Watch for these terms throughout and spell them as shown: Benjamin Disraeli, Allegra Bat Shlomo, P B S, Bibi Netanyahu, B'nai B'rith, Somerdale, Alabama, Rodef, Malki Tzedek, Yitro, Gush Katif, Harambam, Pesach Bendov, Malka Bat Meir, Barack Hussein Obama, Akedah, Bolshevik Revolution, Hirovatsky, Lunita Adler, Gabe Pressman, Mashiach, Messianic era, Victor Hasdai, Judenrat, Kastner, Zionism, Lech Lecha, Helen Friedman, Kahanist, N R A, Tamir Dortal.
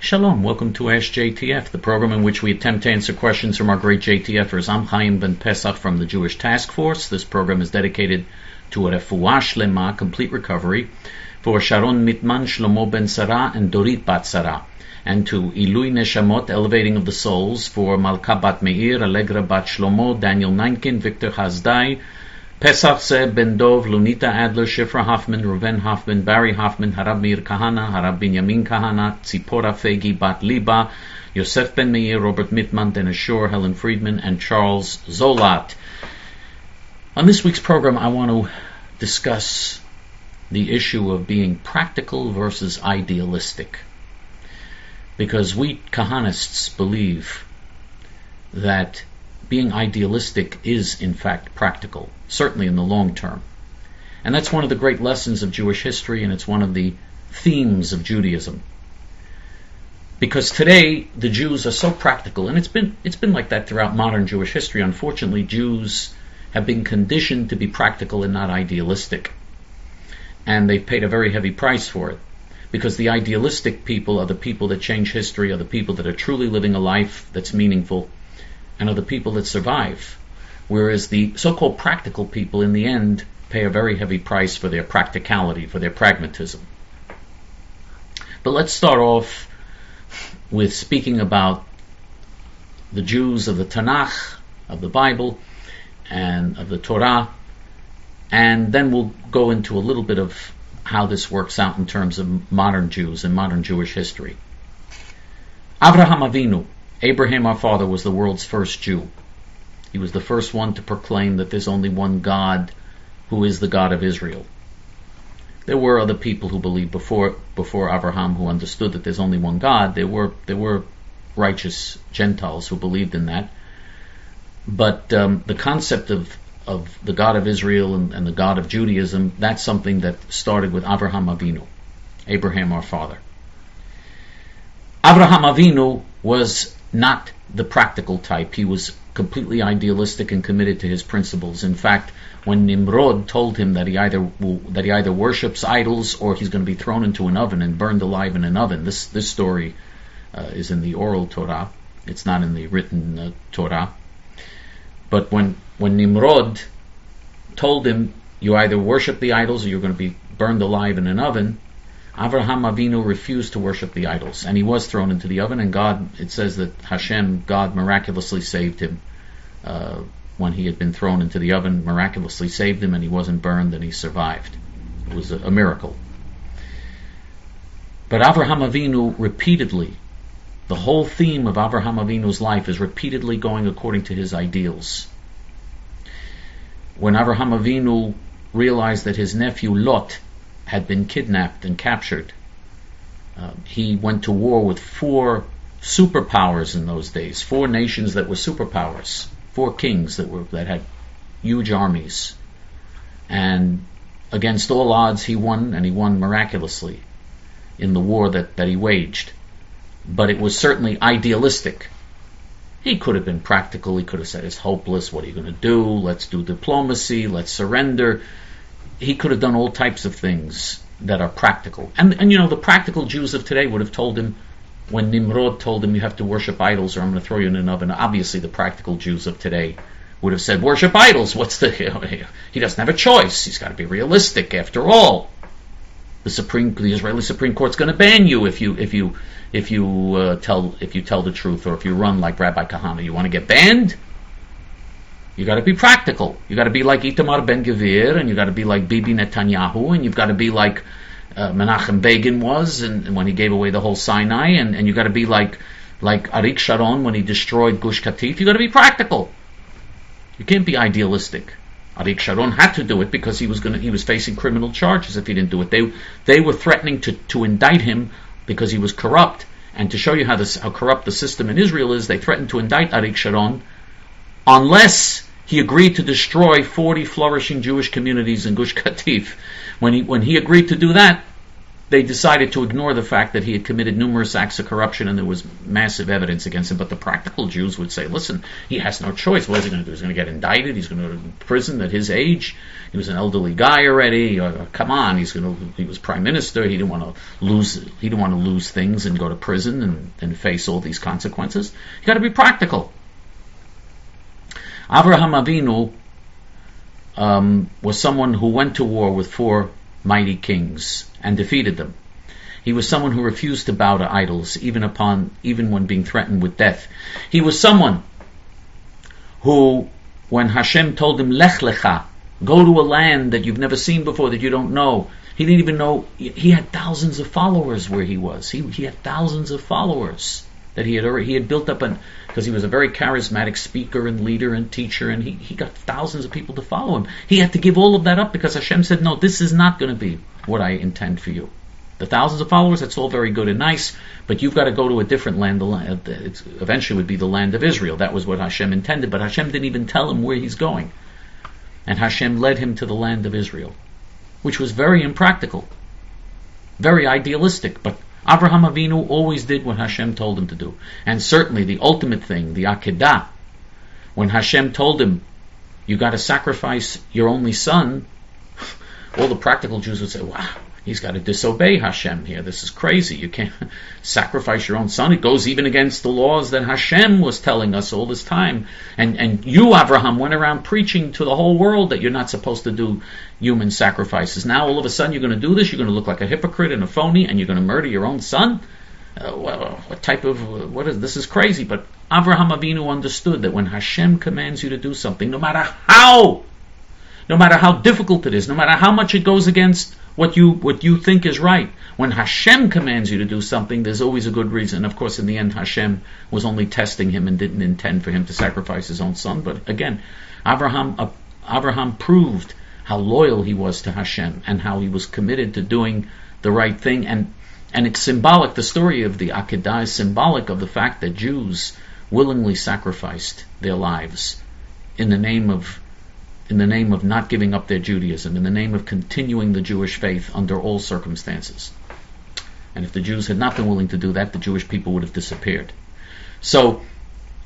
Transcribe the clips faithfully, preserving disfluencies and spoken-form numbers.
Shalom, welcome to Ask J T F, the program in which we attempt to answer questions from our great J T Fers. I'm Chaim Ben Pesach from the Jewish Task Force. This program is dedicated to Refuah Shlema, complete recovery, for Sharon Mitzman, Shlomo ben Sarah, and Dorit Bat Sarah, and to Ilui Neshamot, elevating of the souls, for Malka Bat Meir, Allegra Bat Shlomo, Daniel Neinkin, Victor Hasdai, Pesach Bendov, Lunita Adler, Shifra Hoffman, Reuven Hoffman, Barry Hoffman, Harab Mir Kahana, Harab Binyamin Kahana, Tzipora Fegi Bat Liba, Yosef Ben Meir, Robert Mittman, Dennis Shore, Helen Friedman, and Charles Zolat. On this week's program, I want to discuss the issue of being practical versus idealistic, because we Kahanists believe that being idealistic is, in fact, practical, certainly in the long term. And that's one of the great lessons of Jewish history, and it's one of the themes of Judaism. Because today, the Jews are so practical, and it's been it's been like that throughout modern Jewish history. Unfortunately, Jews have been conditioned to be practical and not idealistic. And they've paid a very heavy price for it, because the idealistic people are the people that change history, are the people that are truly living a life that's meaningful, and are the people that survive, whereas the so-called practical people in the end pay a very heavy price for their practicality, for their pragmatism. But let's start off with speaking about the Jews of the Tanakh, of the Bible, and of the Torah, and then we'll go into a little bit of how this works out in terms of modern Jews and modern Jewish history. Avraham Avinu, Abraham, our father, was the world's first Jew. He was the first one to proclaim that there's only one God, who is the God of Israel. There were other people who believed before before Abraham who understood that there's only one God. There were there were righteous Gentiles who believed in that. But um, the concept of, of the God of Israel and, and the God of Judaism, that's something that started with Avraham Avinu, Abraham, our father. Avraham Avinu was not the practical type. He was completely idealistic and committed to his principles. In fact, when Nimrod told him that he either that he either worships idols or he's going to be thrown into an oven and burned alive in an oven, this this story uh, is in the oral Torah. It's not in the written uh, Torah. But when when Nimrod told him, you either worship the idols or you're going to be burned alive in an oven, Avraham Avinu refused to worship the idols, and he was thrown into the oven, and God, it says that Hashem, God, miraculously saved him uh, when he had been thrown into the oven, miraculously saved him, and he wasn't burned, and he survived. It was a, a miracle. But Avraham Avinu repeatedly, the whole theme of Avraham Avinu's life is repeatedly going according to his ideals. When Avraham Avinu realized that his nephew Lot had been kidnapped and captured, Uh, he went to war with four superpowers in those days, four nations that were superpowers, four kings that were that had huge armies. And against all odds, he won, and he won miraculously in the war that, that he waged. But it was certainly idealistic. He could have been practical. He could have said, it's hopeless. What are you going to do? Let's do diplomacy. Let's surrender. He could have done all types of things that are practical. And, and you know, the practical Jews of today would have told him, when Nimrod told him, you have to worship idols or I'm going to throw you in an oven, obviously the practical Jews of today would have said, worship idols, what's the... You know, he doesn't have a choice. He's got to be realistic, after all. The Supreme, the Israeli Supreme Court's going to ban you if you if you, if you uh, tell if you tell the truth, or if you run like Rabbi Kahana. You want to get banned? You got to be practical. You got to be like Itamar Ben-Gvir, and you got to be like Bibi Netanyahu, and you've got to be like uh, Menachem Begin was, and, and when he gave away the whole Sinai, and, and you got to be like like Arik Sharon when he destroyed Gush Katif. You got to be practical. You can't be idealistic. Arik Sharon had to do it because he was going he was facing criminal charges if he didn't do it. They they were threatening to, to indict him because he was corrupt, and to show you how this how corrupt the system in Israel is, they threatened to indict Arik Sharon unless he agreed to destroy forty flourishing Jewish communities in Gush Katif. When he when he agreed to do that, they decided to ignore the fact that he had committed numerous acts of corruption and there was massive evidence against him. But the practical Jews would say, listen, he has no choice. What is he going to do? He's going to get indicted. He's going to go to prison at his age. He was an elderly guy already. Uh, come on, he's going to, he was prime minister. He didn't want to lose he didn't want to lose things and go to prison and, and face all these consequences. You got to be practical. Avraham Avinu um, was someone who went to war with four mighty kings and defeated them. He was someone who refused to bow to idols, even upon even when being threatened with death. He was someone who, when Hashem told him, Lech Lecha, go to a land that you've never seen before, that you don't know, he didn't even know. He had thousands of followers where he was. He, he had thousands of followers that he had already, he had built up, an because he was a very charismatic speaker and leader and teacher, and he, he got thousands of people to follow him. He had to give all of that up because Hashem said, no, this is not going to be what I intend for you. The thousands of followers, that's all very good and nice, but you've got to go to a different land. It's, eventually would be the land of Israel. That was what Hashem intended, but Hashem didn't even tell him where he's going. And Hashem led him to the land of Israel, which was very impractical, very idealistic, but Avraham Avinu always did what Hashem told him to do. And certainly the ultimate thing, the Akedah, when Hashem told him, you got to sacrifice your only son, all the practical Jews would say, wow, he's got to disobey Hashem here. This is crazy. You can't sacrifice your own son. It goes even against the laws that Hashem was telling us all this time. And, and you, Avraham, went around preaching to the whole world that you're not supposed to do human sacrifices. Now all of a sudden you're going to do this, you're going to look like a hypocrite and a phony, and you're going to murder your own son? Uh, what type of, what is, this is crazy. But Avraham Avinu understood that when Hashem commands you to do something, no matter how, no matter how difficult it is, no matter how much it goes against what you what you think is right, when Hashem commands you to do something, there's always a good reason. Of course, in the end, Hashem was only testing him and didn't intend for him to sacrifice his own son. But again, Avraham, uh, Avraham proved how loyal he was to Hashem and how he was committed to doing the right thing. And, and it's symbolic. The story of the Akedah is symbolic of the fact that Jews willingly sacrificed their lives in the name of in the name of not giving up their Judaism, in the name of continuing the Jewish faith under all circumstances. And if the Jews had not been willing to do that, the Jewish people would have disappeared. So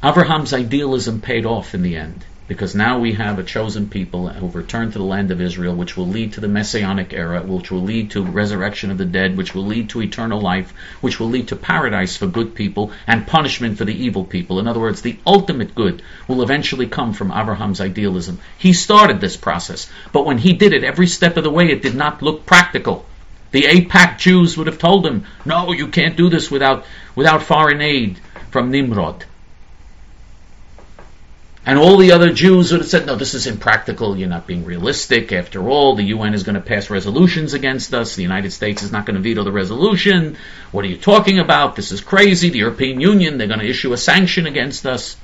Avraham's idealism paid off in the end, because now we have a chosen people who have returned to the land of Israel, which will lead to the Messianic era, which will lead to resurrection of the dead, which will lead to eternal life, which will lead to paradise for good people and punishment for the evil people. In other words, the ultimate good will eventually come from Avraham's idealism. He started this process, but when he did it, every step of the way, it did not look practical. The AIPAC Jews would have told him, no, you can't do this without, without foreign aid from Nimrod. And all the other Jews would have said, no, this is impractical, you're not being realistic. After all, the U N is going to pass resolutions against us. The United States is not going to veto the resolution. What are you talking about? This is crazy. The European Union, they're going to issue a sanction against us.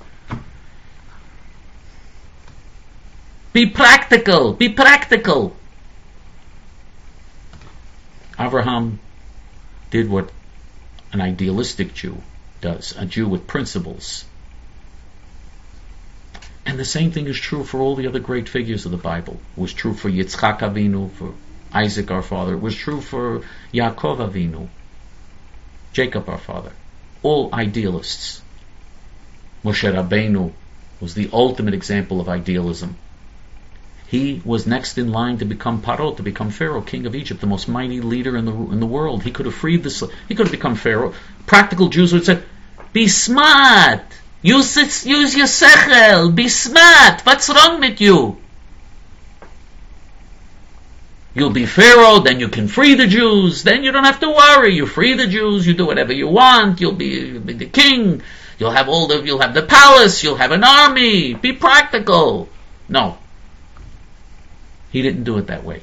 Be practical. Be practical. Avraham did what an idealistic Jew does, a Jew with principles. And the same thing is true for all the other great figures of the Bible. It was true for Yitzhak Avinu, for Isaac our father. It was true for Yaakov Avinu, Jacob our father. All idealists. Moshe Rabbeinu was the ultimate example of idealism. He was next in line to become Paroh, to become Pharaoh, king of Egypt, the most mighty leader in the in the world. He could have freed the slaves. He could have become Pharaoh. Practical Jews would say, "Be smart. Use, it, use your sechel. Be smart. What's wrong with you? You'll be Pharaoh, then you can free the Jews. Then you don't have to worry. You free the Jews. You do whatever you want. You'll be, you'll be the king. You'll have all the. You'll have the palace. You'll have an army. Be practical." No. He didn't do it that way.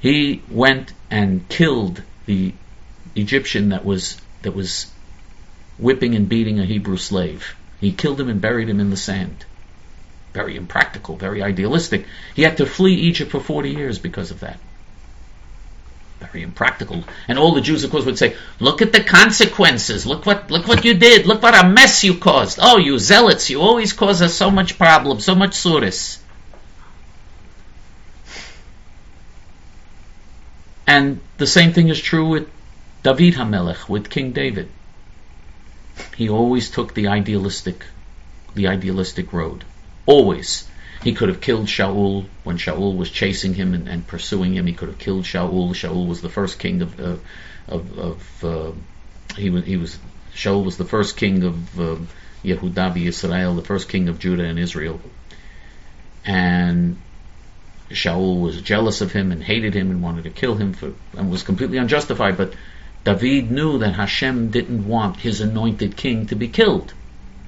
He went and killed the Egyptian that was that was. whipping and beating a Hebrew slave. He killed him and buried him in the sand. Very impractical, very idealistic. He had to flee Egypt for forty years because of that. Very impractical. And all the Jews, of course, would say, look at the consequences. Look what look what you did. Look what a mess you caused. Oh, you zealots, you always cause us so much problem, so much suris. And the same thing is true with David HaMelech, with King David. He always took the idealistic, the idealistic road. Always. He could have killed Shaul when Shaul was chasing him and, and pursuing him. He could have killed Shaul. Shaul was the first king of, uh, of, of uh, he was, he was, Shaul was the first king of uh, Yehudah Yisrael, the first king of Judah and Israel. And Shaul was jealous of him and hated him and wanted to kill him for, and was completely unjustified. But David knew that Hashem didn't want his anointed king to be killed.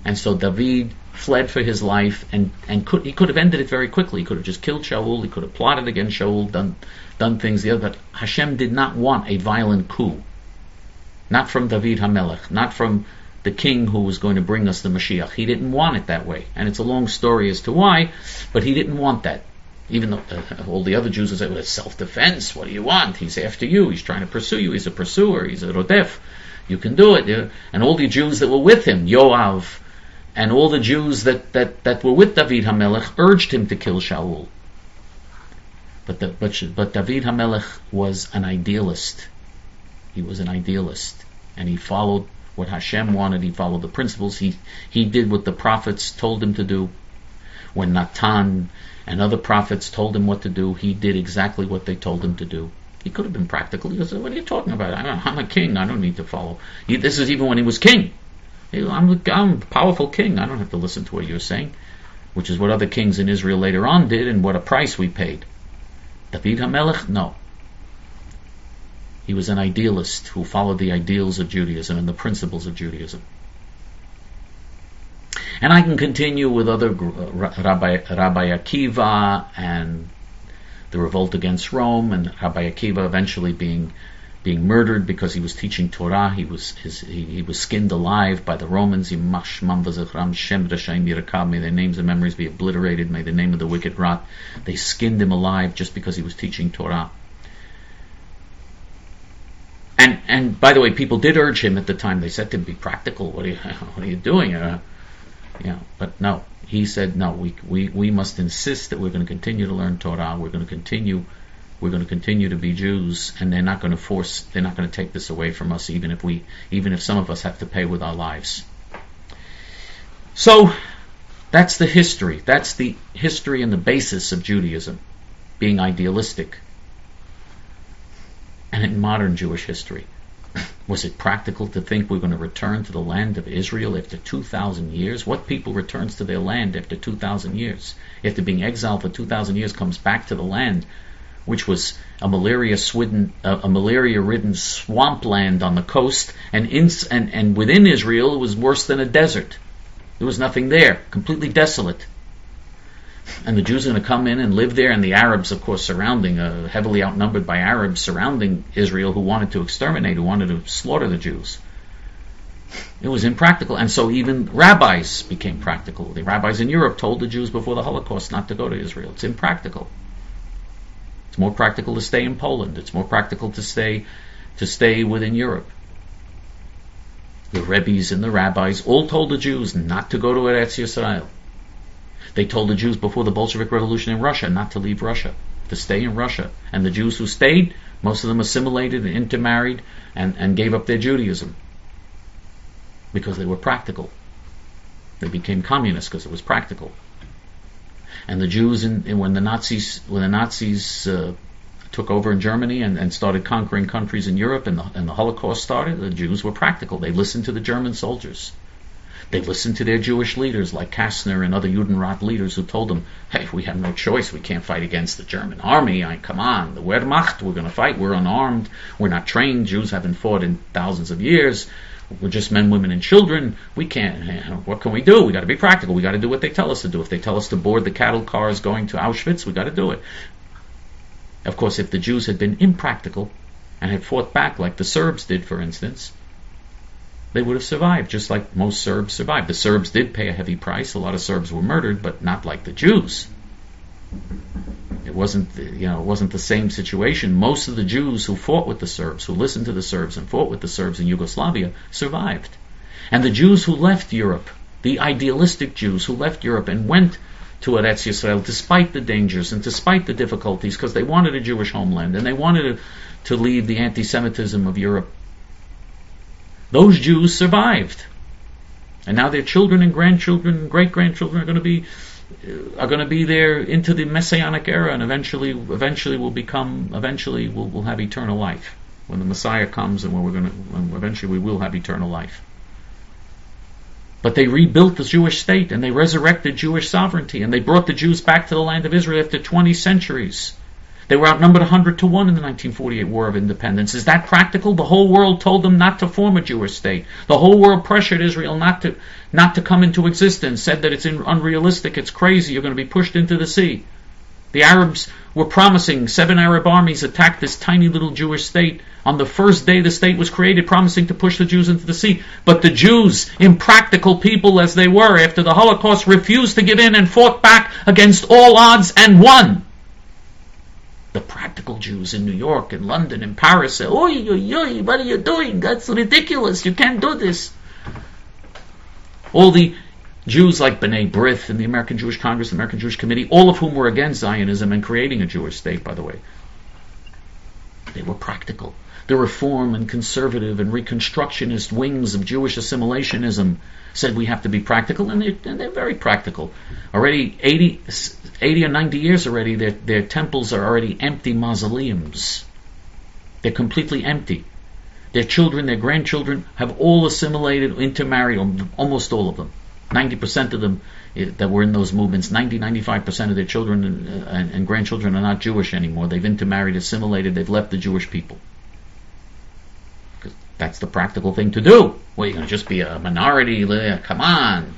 And so David fled for his life, and, and could, he could have ended it very quickly. He could have just killed Shaul. He could have plotted against Shaul, done, done things the other. But Hashem did not want a violent coup. Not from David HaMelech, not from the king who was going to bring us the Mashiach. He didn't want it that way. And it's a long story as to why, but he didn't want that. Even though uh, all the other Jews would say, well, it's self-defense, what do you want? He's after you, he's trying to pursue you, he's a pursuer, he's a rodef, you can do it. And all the Jews that were with him, Yoav, and all the Jews that, that, that were with David HaMelech urged him to kill Shaul. But, the, but, but David HaMelech was an idealist. He was an idealist. And he followed what Hashem wanted, he followed the principles, he, he did what the prophets told him to do. When Natan and other prophets told him what to do, he did exactly what they told him to do. He could have been practical. He said, what are you talking about? I'm a king. I don't need to follow. He, this is even when he was king. He, I'm, I'm a powerful king. I don't have to listen to what you're saying, which is what other kings in Israel later on did and what a price we paid. David HaMelech, no. He was an idealist who followed the ideals of Judaism and the principles of Judaism. And I can continue with other, uh, Rabbi, Rabbi Akiva and the revolt against Rome, and Rabbi Akiva eventually being being murdered because he was teaching Torah. He was his, he, he was skinned alive by the Romans. May their names and memories be obliterated. May the name of the wicked rot. They skinned him alive just because he was teaching Torah. And and by the way, people did urge him at the time. They said to him, "Be practical. What are you what are you doing?" Uh, you know, but no, he said, "No. We we we must insist that we're going to continue to learn Torah. We're going to continue. We're going to continue to be Jews, and they're not going to force. They're not going to take this away from us, even if we, even if some of us have to pay with our lives." So that's the history. That's the history and the basis of Judaism, being idealistic. And in modern Jewish history, was it practical to think we're going to return to the land of Israel after two thousand years? What people returns to their land after two thousand years? After being exiled for two thousand years, comes back to the land, which was a malaria-ridden, uh, a malaria-ridden swampland on the coast, and, in, and, and within Israel it was worse than a desert. There was nothing there, completely desolate. And the Jews are going to come in and live there, and the Arabs, of course, surrounding, uh, heavily outnumbered by Arabs surrounding Israel, who wanted to exterminate, who wanted to slaughter the Jews. It was impractical, and so even rabbis became practical. The rabbis in Europe told the Jews before the Holocaust not to go to Israel. It's impractical. It's more practical to stay in Poland. It's more practical to stay, to stay within Europe. The rebbes and the rabbis all told the Jews not to go to Eretz Yisrael. They told the Jews before the Bolshevik Revolution in Russia not to leave Russia, to stay in Russia. And the Jews who stayed, most of them assimilated and intermarried and, and gave up their Judaism because they were practical. They became communists because it was practical. And the Jews, in, in, when the Nazis, when the Nazis uh, took over in Germany and, and started conquering countries in Europe, and the, and the Holocaust started, the Jews were practical. They listened to the German soldiers. They listened to their Jewish leaders like Kastner and other Judenrat leaders who told them, hey, we have no choice. We can't fight against the German army. I, come on, the Wehrmacht, we're going to fight. We're unarmed. We're not trained. Jews haven't fought in thousands of years. We're just men, women, and children. We can't. What can we do? We've got to be practical. We've got to do what they tell us to do. If they tell us to board the cattle cars going to Auschwitz, we've got to do it. Of course, if the Jews had been impractical and had fought back like the Serbs did, for instance, they would have survived, just like most Serbs survived. The Serbs did pay a heavy price. A lot of Serbs were murdered, but not like the Jews. It wasn't, you know, it wasn't the same situation. Most of the Jews who fought with the Serbs, who listened to the Serbs and fought with the Serbs in Yugoslavia, survived. And the Jews who left Europe, the idealistic Jews who left Europe and went to Eretz Yisrael, despite the dangers and despite the difficulties, because they wanted a Jewish homeland and they wanted a to lead the anti-Semitism of Europe. Those Jews survived. And now their children and grandchildren and great-grandchildren are going to be are going to be there into the Messianic era, and eventually eventually will become eventually we'll, we'll have eternal life when the Messiah comes, and when we're going to when eventually we will have eternal life. But they rebuilt the Jewish state, and they resurrected Jewish sovereignty, and they brought the Jews back to the land of Israel after twenty centuries. They were outnumbered one hundred to one in the nineteen forty-eight War of Independence. Is that practical? The whole world told them not to form a Jewish state. The whole world pressured Israel not to not to come into existence, said that it's unrealistic, it's crazy, you're going to be pushed into the sea. The Arabs were promising, seven Arab armies attacked this tiny little Jewish state on the first day the state was created, promising to push the Jews into the sea. But the Jews, impractical people as they were after the Holocaust, refused to give in and fought back against all odds and won. The practical Jews in New York and London and Paris said, "Oy, oy, oy, what are you doing? That's ridiculous. You can't do this." All the Jews like B'nai B'rith and the American Jewish Congress, the American Jewish Committee, all of whom were against Zionism and creating a Jewish state, by the way. They were practical. The reform and conservative and reconstructionist wings of Jewish assimilationism said we have to be practical, and they're, and they're very practical. Already eighty, eighty or ninety years already, their, their temples are already empty mausoleums. They're completely empty. Their children, their grandchildren have all assimilated, intermarried, almost all of them. ninety percent of them that were in those movements, ninety, ninety-five percent of their children and, and, and grandchildren are not Jewish anymore. They've intermarried, assimilated, they've left the Jewish people. Because that's the practical thing to do. Well, you're going to just be a minority, come on.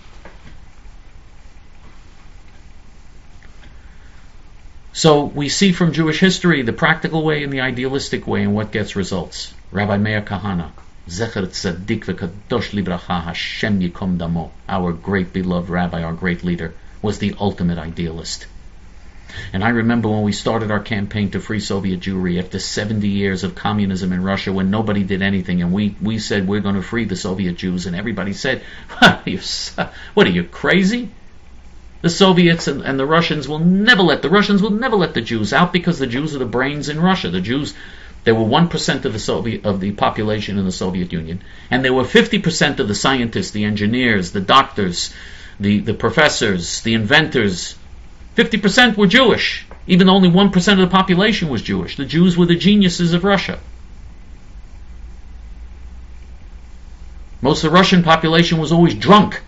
So we see from Jewish history the practical way and the idealistic way and what gets results. Rabbi Meir Kahana. Zecher Tzaddik v'Kadosh Libracha Hashem Yikom Damo, our great beloved rabbi, our great leader, was the ultimate idealist. And I remember when we started our campaign to free Soviet Jewry after seventy years of communism in Russia, when nobody did anything, and we, we said we're going to free the Soviet Jews, and everybody said, what are you, what are you crazy? The Soviets and, and the Russians will never let the Russians will never let the Jews out, because the Jews are the brains in Russia. The Jews... There were one percent of the Soviet, of the population in the Soviet Union, and there were fifty percent of the scientists, the engineers, the doctors, the, the professors, the inventors. fifty percent were Jewish, even though only one percent of the population was Jewish. The Jews were the geniuses of Russia. Most of the Russian population was always drunk.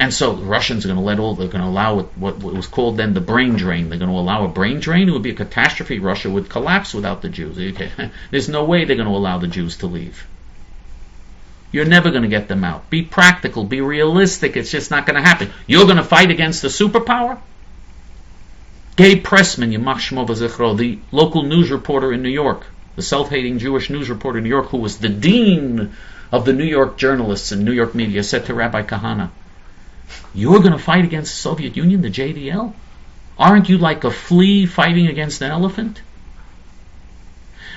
And so the Russians are going to let all, they're going to allow what, what was called then the brain drain. They're going to allow a brain drain. It would be a catastrophe. Russia would collapse without the Jews. There's no way they're going to allow the Jews to leave. You're never going to get them out. Be practical. Be realistic. It's just not going to happen. You're going to fight against the superpower? Gabe Pressman, Yimach Shmo V'Zichro, the local news reporter in New York, the self-hating Jewish news reporter in New York, who was the dean of the New York journalists and New York media, said to Rabbi Kahana, "You're going to fight against the Soviet Union, the J D L? Aren't you like a flea fighting against an elephant?"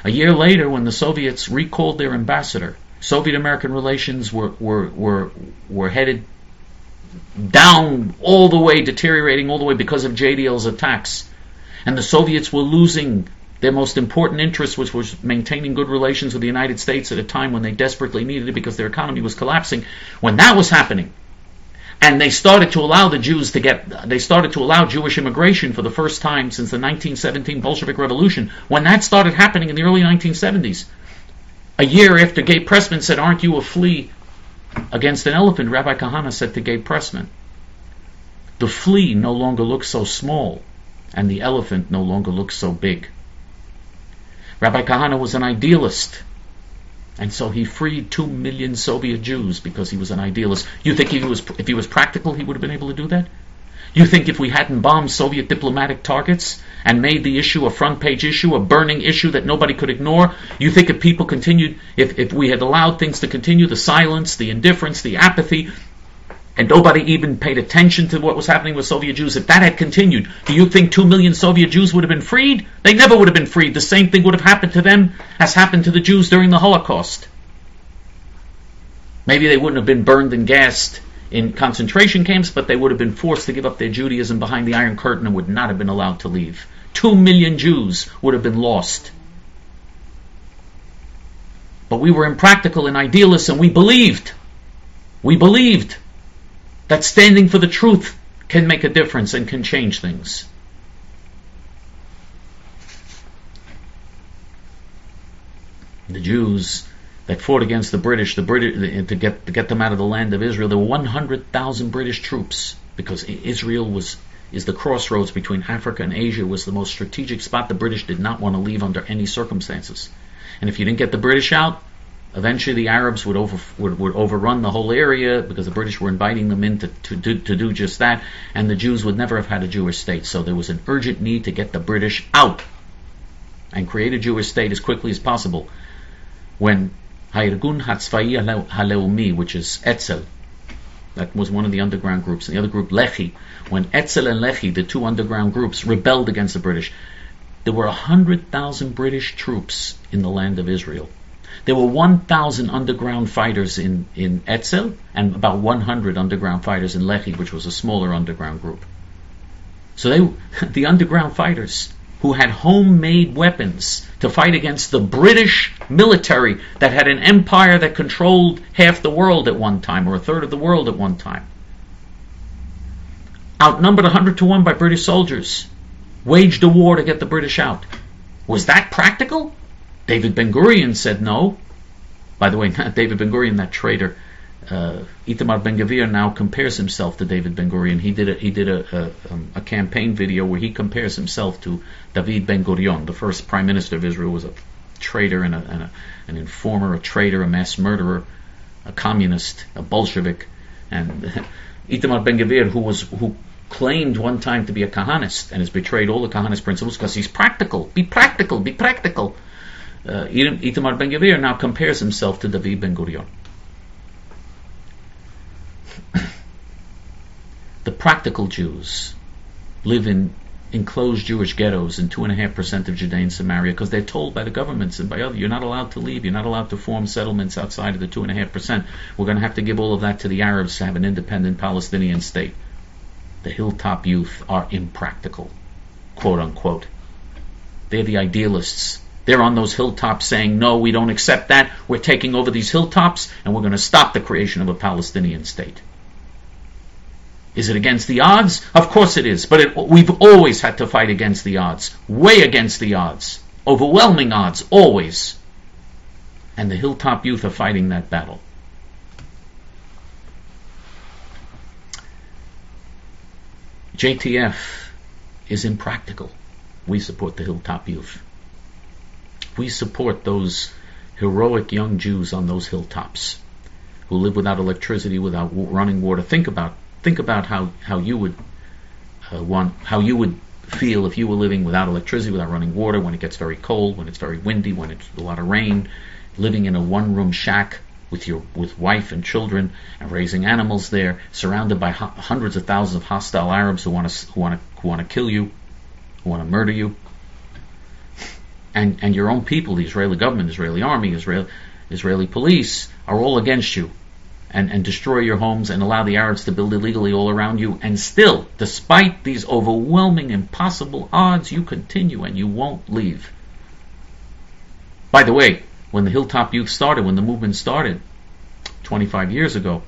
A year later, when the Soviets recalled their ambassador, Soviet-American relations were, were, were, were headed down all the way, deteriorating all the way because of J D L's attacks. And the Soviets were losing their most important interest, which was maintaining good relations with the United States at a time when they desperately needed it because their economy was collapsing. When that was happening, and they started to allow the Jews to get, they started to allow Jewish immigration for the first time since the nineteen seventeen Bolshevik Revolution. When that started happening in the early nineteen seventies, a year after Gabe Pressman said, "Aren't you a flea against an elephant?" Rabbi Kahana said to Gabe Pressman, "The flea no longer looks so small, and the elephant no longer looks so big." Rabbi Kahana was an idealist. And so he freed two million Soviet Jews because he was an idealist. You think he was, if he was practical, he would have been able to do that? You think if we hadn't bombed Soviet diplomatic targets and made the issue a front-page issue, a burning issue that nobody could ignore, you think if people continued, if, if we had allowed things to continue, the silence, the indifference, the apathy, and nobody even paid attention to what was happening with Soviet Jews, if that had continued, do you think two million Soviet Jews would have been freed? They never would have been freed. The same thing would have happened to them as happened to the Jews during the Holocaust. Maybe they wouldn't have been burned and gassed in concentration camps, but they would have been forced to give up their Judaism behind the Iron Curtain and would not have been allowed to leave. Two million Jews would have been lost. But we were impractical and idealists, and we believed. We believed that standing for the truth can make a difference and can change things. The Jews that fought against the British, the British to get to get them out of the land of Israel, there were one hundred thousand British troops, because Israel was is the crossroads between Africa and Asia, was the most strategic spot. The British did not want to leave under any circumstances. And if you didn't get the British out, eventually the Arabs would over would, would overrun the whole area, because the British were inviting them in to, to, do, to do just that, and the Jews would never have had a Jewish state. So there was an urgent need to get the British out and create a Jewish state as quickly as possible. When Ha'irgun Hatzvai HaLeumi, which is Etzel, that was one of the underground groups, and the other group, Lehi, when Etzel and Lehi, the two underground groups, rebelled against the British, there were one hundred thousand British troops in the land of Israel. There were one thousand underground fighters in, in Etzel, and about one hundred underground fighters in Lehi, which was a smaller underground group. So they, the underground fighters, who had homemade weapons to fight against the British military that had an empire that controlled half the world at one time, or a third of the world at one time. Outnumbered one hundred to one by British soldiers, waged a war to get the British out. Was that practical? David Ben-Gurion said no. By the way, not David Ben-Gurion, that traitor. Uh, Itamar Ben-Gvir now compares himself to David Ben-Gurion. He did a, he did a, a, um, a campaign video where he compares himself to David Ben-Gurion. The first prime minister of Israel was a traitor and, a, and a, an informer, a traitor, a mass murderer, a communist, a Bolshevik. And uh, Itamar Ben-Gvir, who was who claimed one time to be a Kahanist and has betrayed all the Kahanist principles because he's practical. Be practical, be practical. Uh, Itamar Ben-Gvir now compares himself to David Ben-Gurion. The practical Jews live in enclosed Jewish ghettos in two point five percent of Judea and Samaria because they're told by the governments and by others, you're not allowed to leave, you're not allowed to form settlements outside of the two point five percent. We're going to have to give all of that to the Arabs to have an independent Palestinian state. The hilltop youth are impractical, quote unquote. They're the idealists. They're on those hilltops saying, no, we don't accept that. We're taking over these hilltops and we're going to stop the creation of a Palestinian state. Is it against the odds? Of course it is, but it, we've always had to fight against the odds, way against the odds, overwhelming odds, always. And the hilltop youth are fighting that battle. J T F is impractical. We support the hilltop youth. We support those heroic young Jews on those hilltops who live without electricity, without running water. Think about Think about how, how you would uh, want, how you would feel if you were living without electricity, without running water, when it gets very cold, when it's very windy, when it's a lot of rain, living in a one-room shack with your with wife and children and raising animals there, surrounded by ho- hundreds of thousands of hostile Arabs who want to who want to who want to kill you, who want to murder you, and and your own people, the Israeli government, Israeli army, Israel, Israeli police are all against you. And, and destroy your homes and allow the Arabs to build illegally all around you. And still, despite these overwhelming, impossible odds, you continue and you won't leave. By the way, when the Hilltop Youth started, when the movement started twenty-five years ago,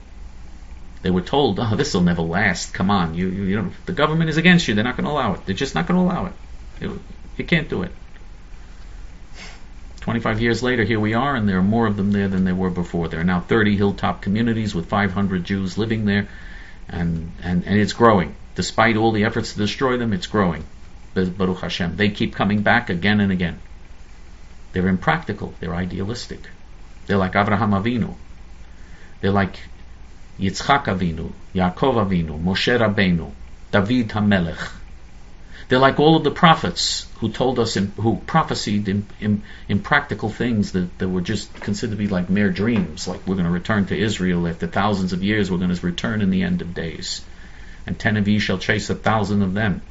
they were told, oh, this will never last. Come on, you, you, you know, the government is against you. They're not going to allow it. They're just not going to allow it. it. You can't do it. twenty-five years later, here we are, and there are more of them there than there were before. There are now thirty hilltop communities with five hundred Jews living there, and, and, and it's growing. Despite all the efforts to destroy them, it's growing. Baruch Hashem. They keep coming back again and again. They're impractical. They're idealistic. They're like Avraham Avinu. They're like Yitzhak Avinu, Yaakov Avinu, Moshe Rabbeinu, David HaMelech. They're like all of the prophets who told us, in, who prophesied in, in, in practical things that, that were just considered to be like mere dreams, like we're going to return to Israel after thousands of years, we're going to return in the end of days. And ten of ye shall chase a thousand of them,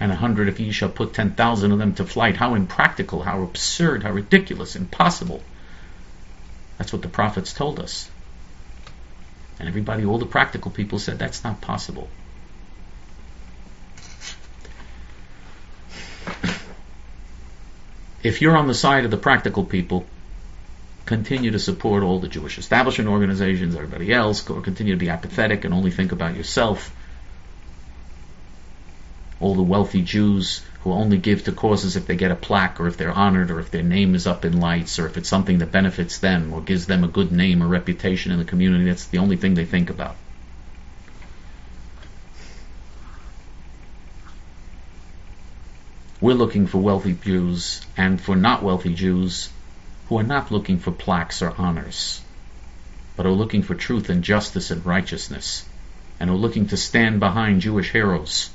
and a hundred of ye shall put ten thousand of them to flight. How impractical, how absurd, how ridiculous, impossible. That's what the prophets told us. And everybody, all the practical people said, that's not possible. if you're on the side of the practical people, continue to support all the Jewish establishment organizations, everybody else, or continue to be apathetic and only think about yourself. All the wealthy Jews who only give to causes if they get a plaque, or if they're honored, or if their name is up in lights, or if it's something that benefits them or gives them a good name or reputation in the community. That's the only thing they think about. We're looking for wealthy Jews and for not wealthy Jews who are not looking for plaques or honors, but are looking for truth and justice and righteousness, and are looking to stand behind Jewish heroes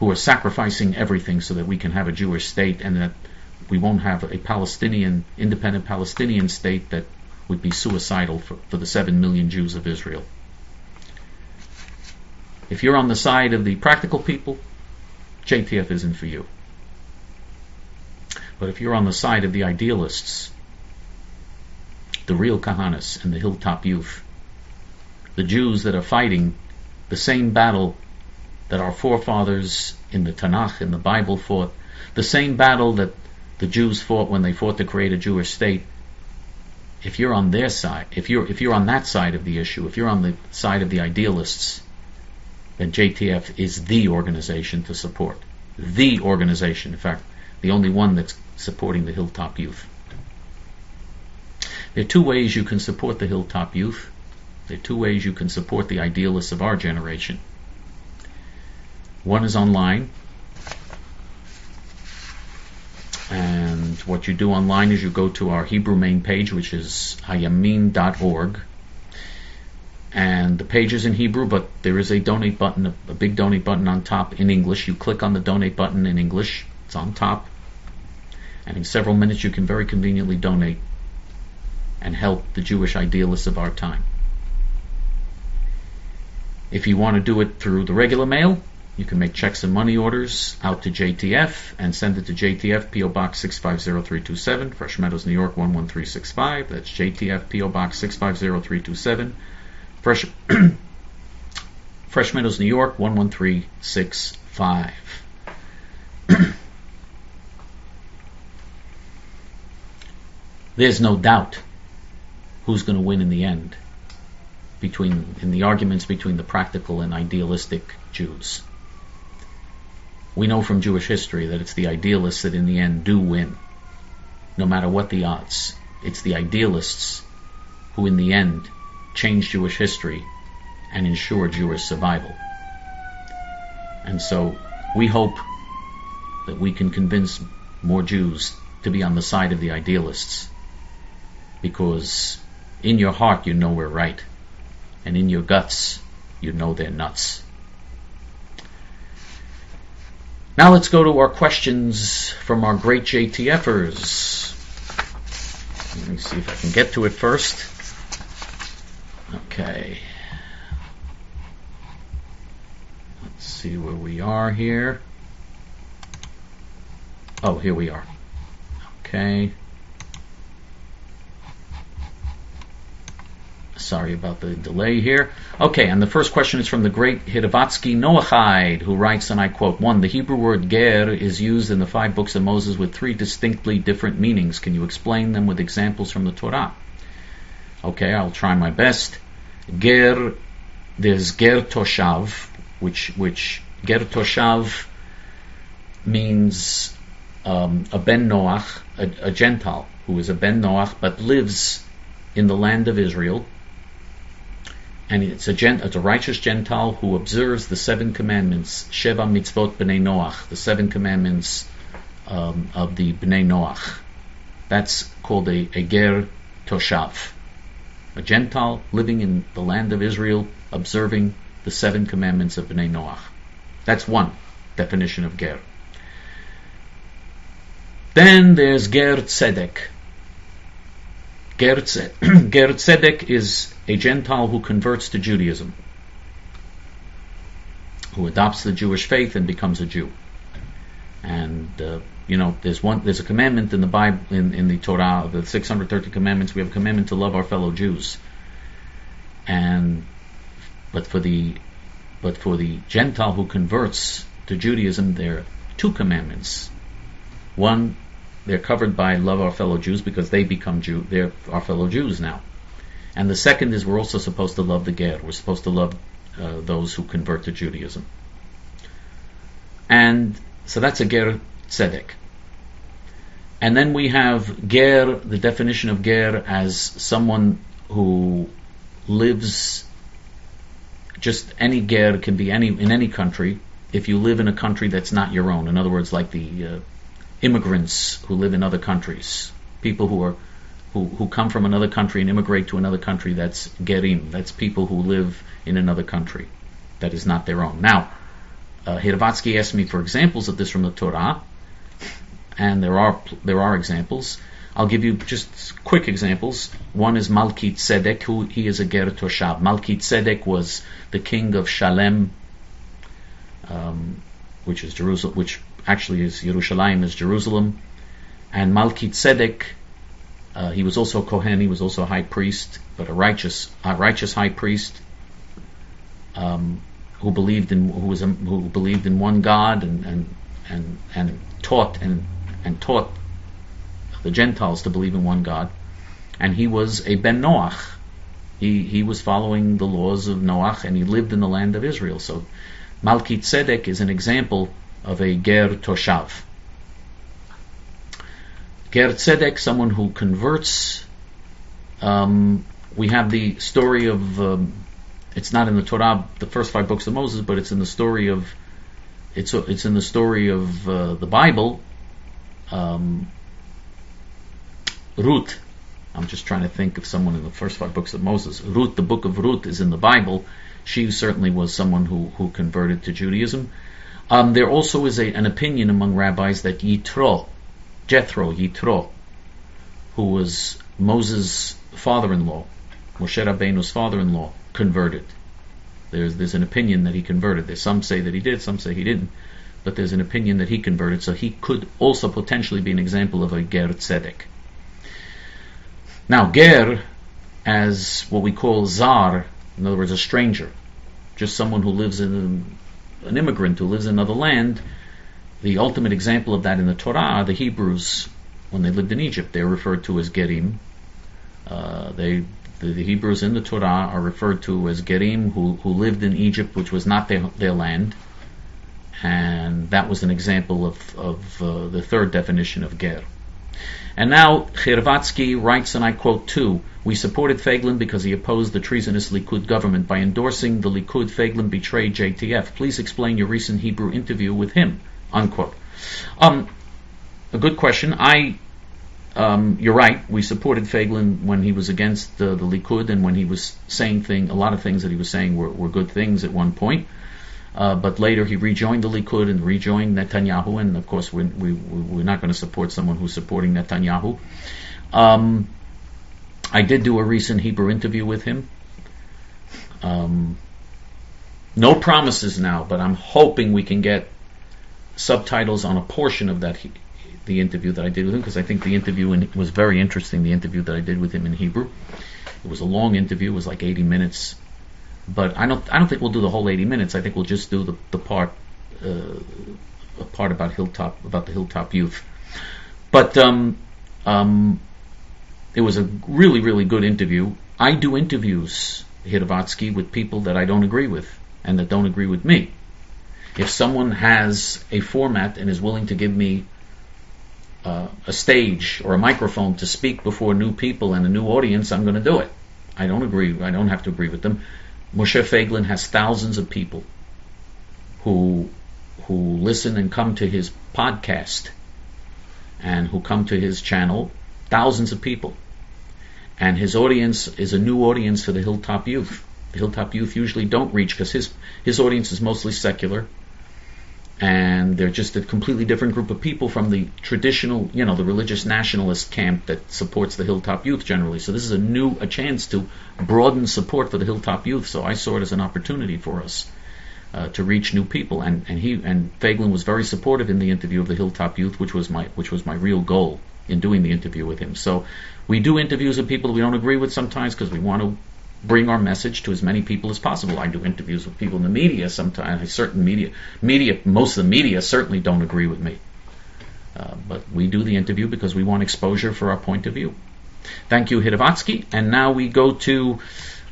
who are sacrificing everything so that we can have a Jewish state, and that we won't have a Palestinian, independent Palestinian state that would be suicidal for, for the seven million Jews of Israel. If you're on the side of the practical people, J T F isn't for you. But if you're on the side of the idealists, the real Kahanas and the hilltop youth, the Jews that are fighting the same battle that our forefathers in the Tanakh, in the Bible, fought, the same battle that the Jews fought when they fought to create a Jewish state, if you're on their side, if you're if you're on that side of the issue, if you're on the side of the idealists, then J T F is the organization to support. The organization, in fact, the only one that's supporting the hilltop youth. There are two ways you can support the hilltop youth. There are two ways you can support the idealists of our generation. One is online, and what you do online is you go to our Hebrew main page, which is hayamin dot org, and the page is in Hebrew, but there is a donate button, a, a big donate button on top in English. You click on the donate button in English, it's on top, and in several minutes you can very conveniently donate and help the Jewish idealists of our time. If you want to do it through the regular mail, you can make checks and money orders out to J T F and send it to J T F, P O Box six five zero three two seven, Fresh Meadows, New York one one three six five. That's J T F, P O Box six five zero three two seven, Fresh, Fresh Meadows, New York one one three six five. There's no doubt who's going to win in the end between in the arguments between the practical and idealistic Jews. We know from Jewish history that it's the idealists that in the end do win, no matter what the odds. It's the idealists who in the end change Jewish history and ensure Jewish survival. And so we hope that we can convince more Jews to be on the side of the idealists, because in your heart you know we're right, and in your guts you know they're nuts. Now let's go to our questions from our great J T Fers. Let me see if I can get to it first. Okay. Let's see where we are here. Oh, here we are. Okay. Sorry about the delay here. Okay, and the first question is from the great Hirovatsky Noachide, who writes, and I quote, one, the Hebrew word ger is used in the five books of Moses with three distinctly different meanings. Can you explain them with examples from the Torah? Okay, I'll try my best. Ger, there's ger toshav, which, which ger toshav means um, a ben noach, a, a Gentile, who is a ben noach, but lives in the land of Israel. And it's a, gen, it's a righteous Gentile who observes the seven commandments, Sheva Mitzvot B'nai Noach, the seven commandments um, of the B'nai Noach. That's called a, a Ger Toshav, a Gentile living in the land of Israel, observing the seven commandments of B'nai Noach. That's one definition of Ger. Then there's Ger Tzedek. Ger Tzedek is a Gentile who converts to Judaism, who adopts the Jewish faith and becomes a Jew. And uh, you know, there's one, there's a commandment in the Bible, in, in the Torah, of the six hundred thirty commandments. We have a commandment to love our fellow Jews. And but for the but for the Gentile who converts to Judaism, there are two commandments. One, They're covered by love our fellow Jews because they become Jew. They're our fellow Jews now. And the second is we're also supposed to love the Ger. We're supposed to love uh, those who convert to Judaism. And so that's a Ger Tzedek. And then we have Ger, the definition of Ger as someone who lives, just any Ger can be any in any country, if you live in a country that's not your own. In other words, like the uh, immigrants who live in other countries, people who are who, who come from another country and immigrate to another country, that's Gerim, that's people who live in another country that is not their own. Now, uh, Hirvatsky asked me for examples of this from the Torah, and there are there are examples. I'll give you just quick examples. One is Malki Tzedek, who he is a Ger Toshab. Malki Tzedek was the king of Shalem, um, which is Jerusalem, which actually is Yerushalayim is Jerusalem. And Malki Tzedek, uh, he was also Kohen, he was also a high priest, but a righteous, a righteous high priest um, who believed in who was a, who believed in one God and and and, and taught and and taught. the Gentiles to believe in one God, and he was a Ben Noach. He he was following the laws of Noach, and he lived in the land of Israel. So Malki Tzedek is an example of a Ger Toshav. Ger Tzedek, someone who converts. Um, we have the story of, um, it's not in the Torah, the first five books of Moses, but it's in the story of, it's it's in the story of uh, the Bible. Um, Ruth, I'm just trying to think of someone in the first five books of Moses. Ruth, the book of Ruth is in the Bible. She certainly was someone who, who converted to Judaism. Um, there also is a, an opinion among rabbis that Yitro, Jethro, Yitro, who was Moses' father-in-law, Moshe Rabbeinu's father-in-law, converted. There's, there's an opinion that he converted. There's some say that he did, some say he didn't. But there's an opinion that he converted, so he could also potentially be an example of a Ger Tzedek. Now, Ger, as what we call Zar, in other words, a stranger, just someone who lives in, an immigrant who lives in another land, the ultimate example of that in the Torah, the Hebrews, when they lived in Egypt, they're referred to as Gerim. Uh, they, the, the Hebrews in the Torah are referred to as Gerim, who, who lived in Egypt, which was not their, their land, and that was an example of, of uh, the third definition of Ger. And now Khirvatsky writes, and I quote too, we supported Feiglin because he opposed the treasonous Likud government. By endorsing the Likud, Feiglin betrayed J T F. Please explain your recent Hebrew interview with him, unquote. Um, a good question. I, um, you're right, we supported Feiglin when he was against the, the Likud and when he was saying thing, a lot of things that he was saying were, were good things at one point. Uh, but later he rejoined the Likud and rejoined Netanyahu, and of course we, we, we're not going to support someone who's supporting Netanyahu. Um, I did do a recent Hebrew interview with him. Um, no promises now, but I'm hoping we can get subtitles on a portion of that he, the interview that I did with him, because I think the interview in, was very interesting, the interview that I did with him in Hebrew. It was a long interview, it was like eighty minutes. But I don't. I don't think we'll do the whole eighty minutes. I think we'll just do the the part, uh, a part about Hilltop, about the Hilltop Youth. But um, um, it was a really, really good interview. I do interviews, Hirvatsky, with people that I don't agree with and that don't agree with me. If someone has a format and is willing to give me uh, a stage or a microphone to speak before new people and a new audience, I'm going to do it. I don't agree. I don't have to agree with them. Moshe Feiglin has thousands of people who who listen and come to his podcast and who come to his channel, thousands of people. And his audience is a new audience for the Hilltop Youth. The Hilltop Youth usually don't reach because his, his audience is mostly secular, and they're just a completely different group of people from the traditional, you know, the religious nationalist camp that supports the Hilltop Youth generally. So this is a new, a chance to broaden support for the Hilltop Youth. So I saw it as an opportunity for us uh, to reach new people. And, and he and Feiglin was very supportive in the interview of the Hilltop Youth, which was my which was my real goal in doing the interview with him. So we do interviews with people that we don't agree with sometimes because we want to bring our message to as many people as possible. I do interviews with people in the media sometimes. Certain media, media, most of the media certainly don't agree with me. Uh, but we do the interview because we want exposure for our point of view. Thank you, Hidovatsky. And now we go to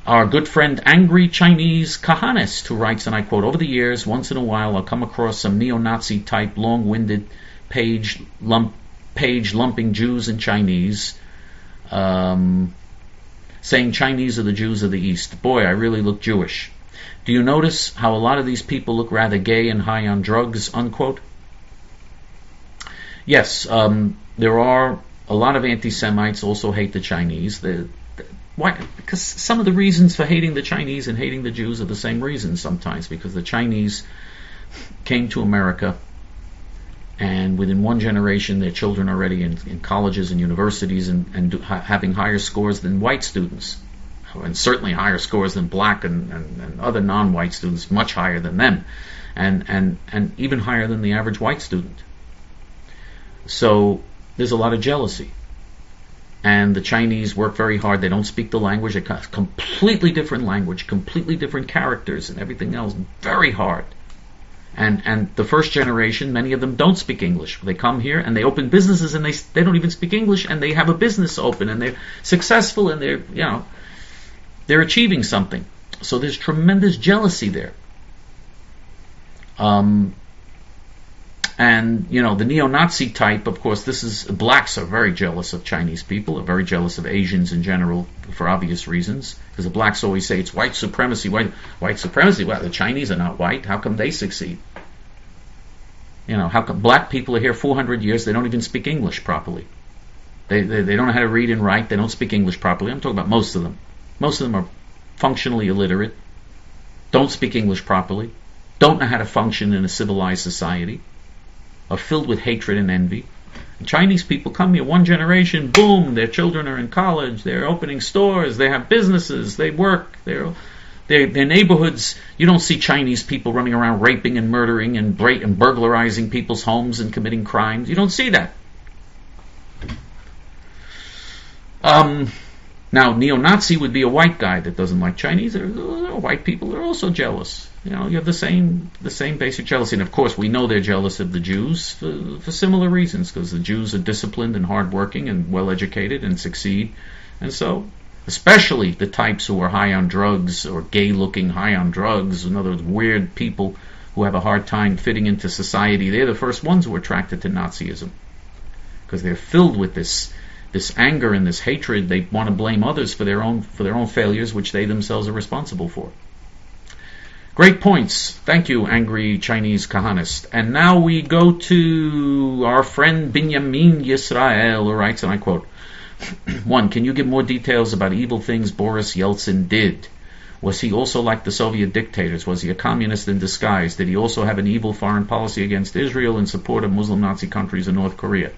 our good friend, Angry Chinese Kahanist, who writes, and I quote, over the years, once in a while, I'll come across some neo-Nazi type, long-winded page, lump, page lumping Jews and Chinese, um, saying Chinese are the Jews of the East. Boy, I really look Jewish. Do you notice how a lot of these people look rather gay and high on drugs, unquote? Yes, um, there are a lot of anti-Semites also hate the Chinese. The, the, why? Because some of the reasons for hating the Chinese and hating the Jews are the same reasons sometimes, because the Chinese came to America and within one generation their children already in, in colleges and universities and, and do, ha- having higher scores than white students, and certainly higher scores than black and, and, and other non-white students, much higher than them, and, and, and even higher than the average white student. So there's a lot of jealousy. And the Chinese work very hard. They don't speak the language. It's a completely different language, completely different characters and everything else. Very hard. And and the first generation, many of them don't speak English. They come here and they open businesses and they they don't even speak English, and they have a business open and they're successful and they're, you know, they're achieving something. So there's tremendous jealousy there. Um... And, you know, the neo-Nazi type, of course, this is, blacks are very jealous of Chinese people, are very jealous of Asians in general, for obvious reasons, because the blacks always say it's white supremacy, white white supremacy. Well, the Chinese are not white. How come they succeed? You know, how come black people are here four hundred years, they don't even speak English properly. They, they, they don't know how to read and write, they don't speak English properly. I'm talking about most of them. Most of them are functionally illiterate, don't speak English properly, don't know how to function in a civilized society, are filled with hatred and envy. And Chinese people come here one generation, boom, their children are in college, they're opening stores, they have businesses, they work, they're, they're, their neighborhoods, you don't see Chinese people running around raping and murdering and, bra- and burglarizing people's homes and committing crimes. You don't see that. Um, now, neo-Nazi would be a white guy that doesn't like Chinese. They're, they're white people, they're also jealous. You know, you have the same the same basic jealousy. And of course, we know they're jealous of the Jews for, for similar reasons, because the Jews are disciplined and hardworking and well-educated and succeed. And so, especially the types who are high on drugs or gay-looking, high on drugs, in other words, weird people who have a hard time fitting into society, they're the first ones who are attracted to Nazism, because they're filled with this this anger and this hatred. They want to blame others for their own for their own failures, which they themselves are responsible for. Great points. Thank you, Angry Chinese Kahanist. And now we go to our friend Binyamin Yisrael, who writes, and I quote, one, can you give more details about evil things Boris Yeltsin did? Was he also like the Soviet dictators? Was he a communist in disguise? Did he also have an evil foreign policy against Israel in support of Muslim Nazi countries and North Korea?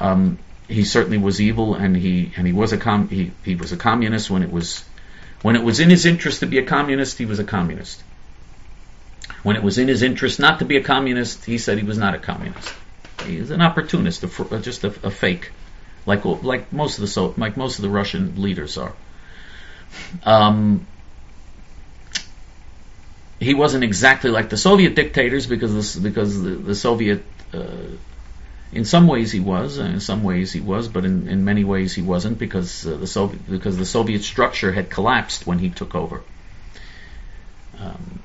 Um, he certainly was evil, and he and he was a com- he, he was a communist when it was... When it was in his interest to be a communist, he was a communist. When it was in his interest not to be a communist, he said he was not a communist. He was an opportunist, a fr- just a, a fake, like like most of the so like most of the Russian leaders are. Um, he wasn't exactly like the Soviet dictators because this, because the, the Soviet, uh, in some ways he was, in some ways he was, but in, in many ways he wasn't, because uh, the Soviet because the Soviet structure had collapsed when he took over, um,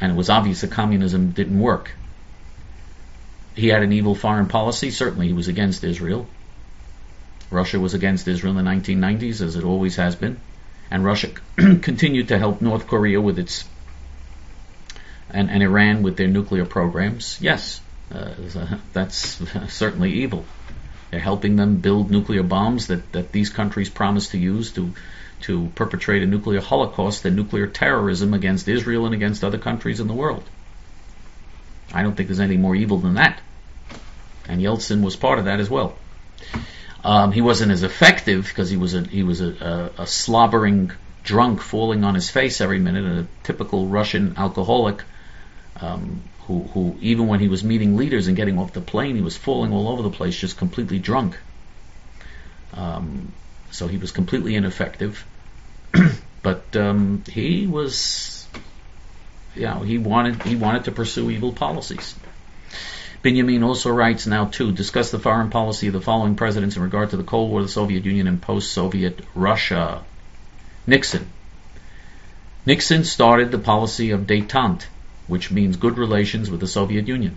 and it was obvious that communism didn't work. He had an evil foreign policy. Certainly, he was against Israel. Russia was against Israel in the nineteen nineties, as it always has been, and Russia continued to help North Korea with its and, and Iran with their nuclear programs. Yes. Uh, that's certainly evil. They're helping them build nuclear bombs that, that these countries promise to use to to perpetrate a nuclear holocaust and nuclear terrorism against Israel and against other countries in the world. I don't think there's anything more evil than that. And Yeltsin was part of that as well. Um, he wasn't as effective because he was a he was a, a, a slobbering drunk falling on his face every minute, a typical Russian alcoholic. Um, Who, who, even when he was meeting leaders and getting off the plane, he was falling all over the place, just completely drunk. Um, so he was completely ineffective. But um, he was, you know, he wanted he wanted to pursue evil policies. Benjamin also writes, now too, discuss the foreign policy of the following presidents in regard to the Cold War, the Soviet Union, and post-Soviet Russia. Nixon. Nixon started the policy of détente, which means good relations with the Soviet Union.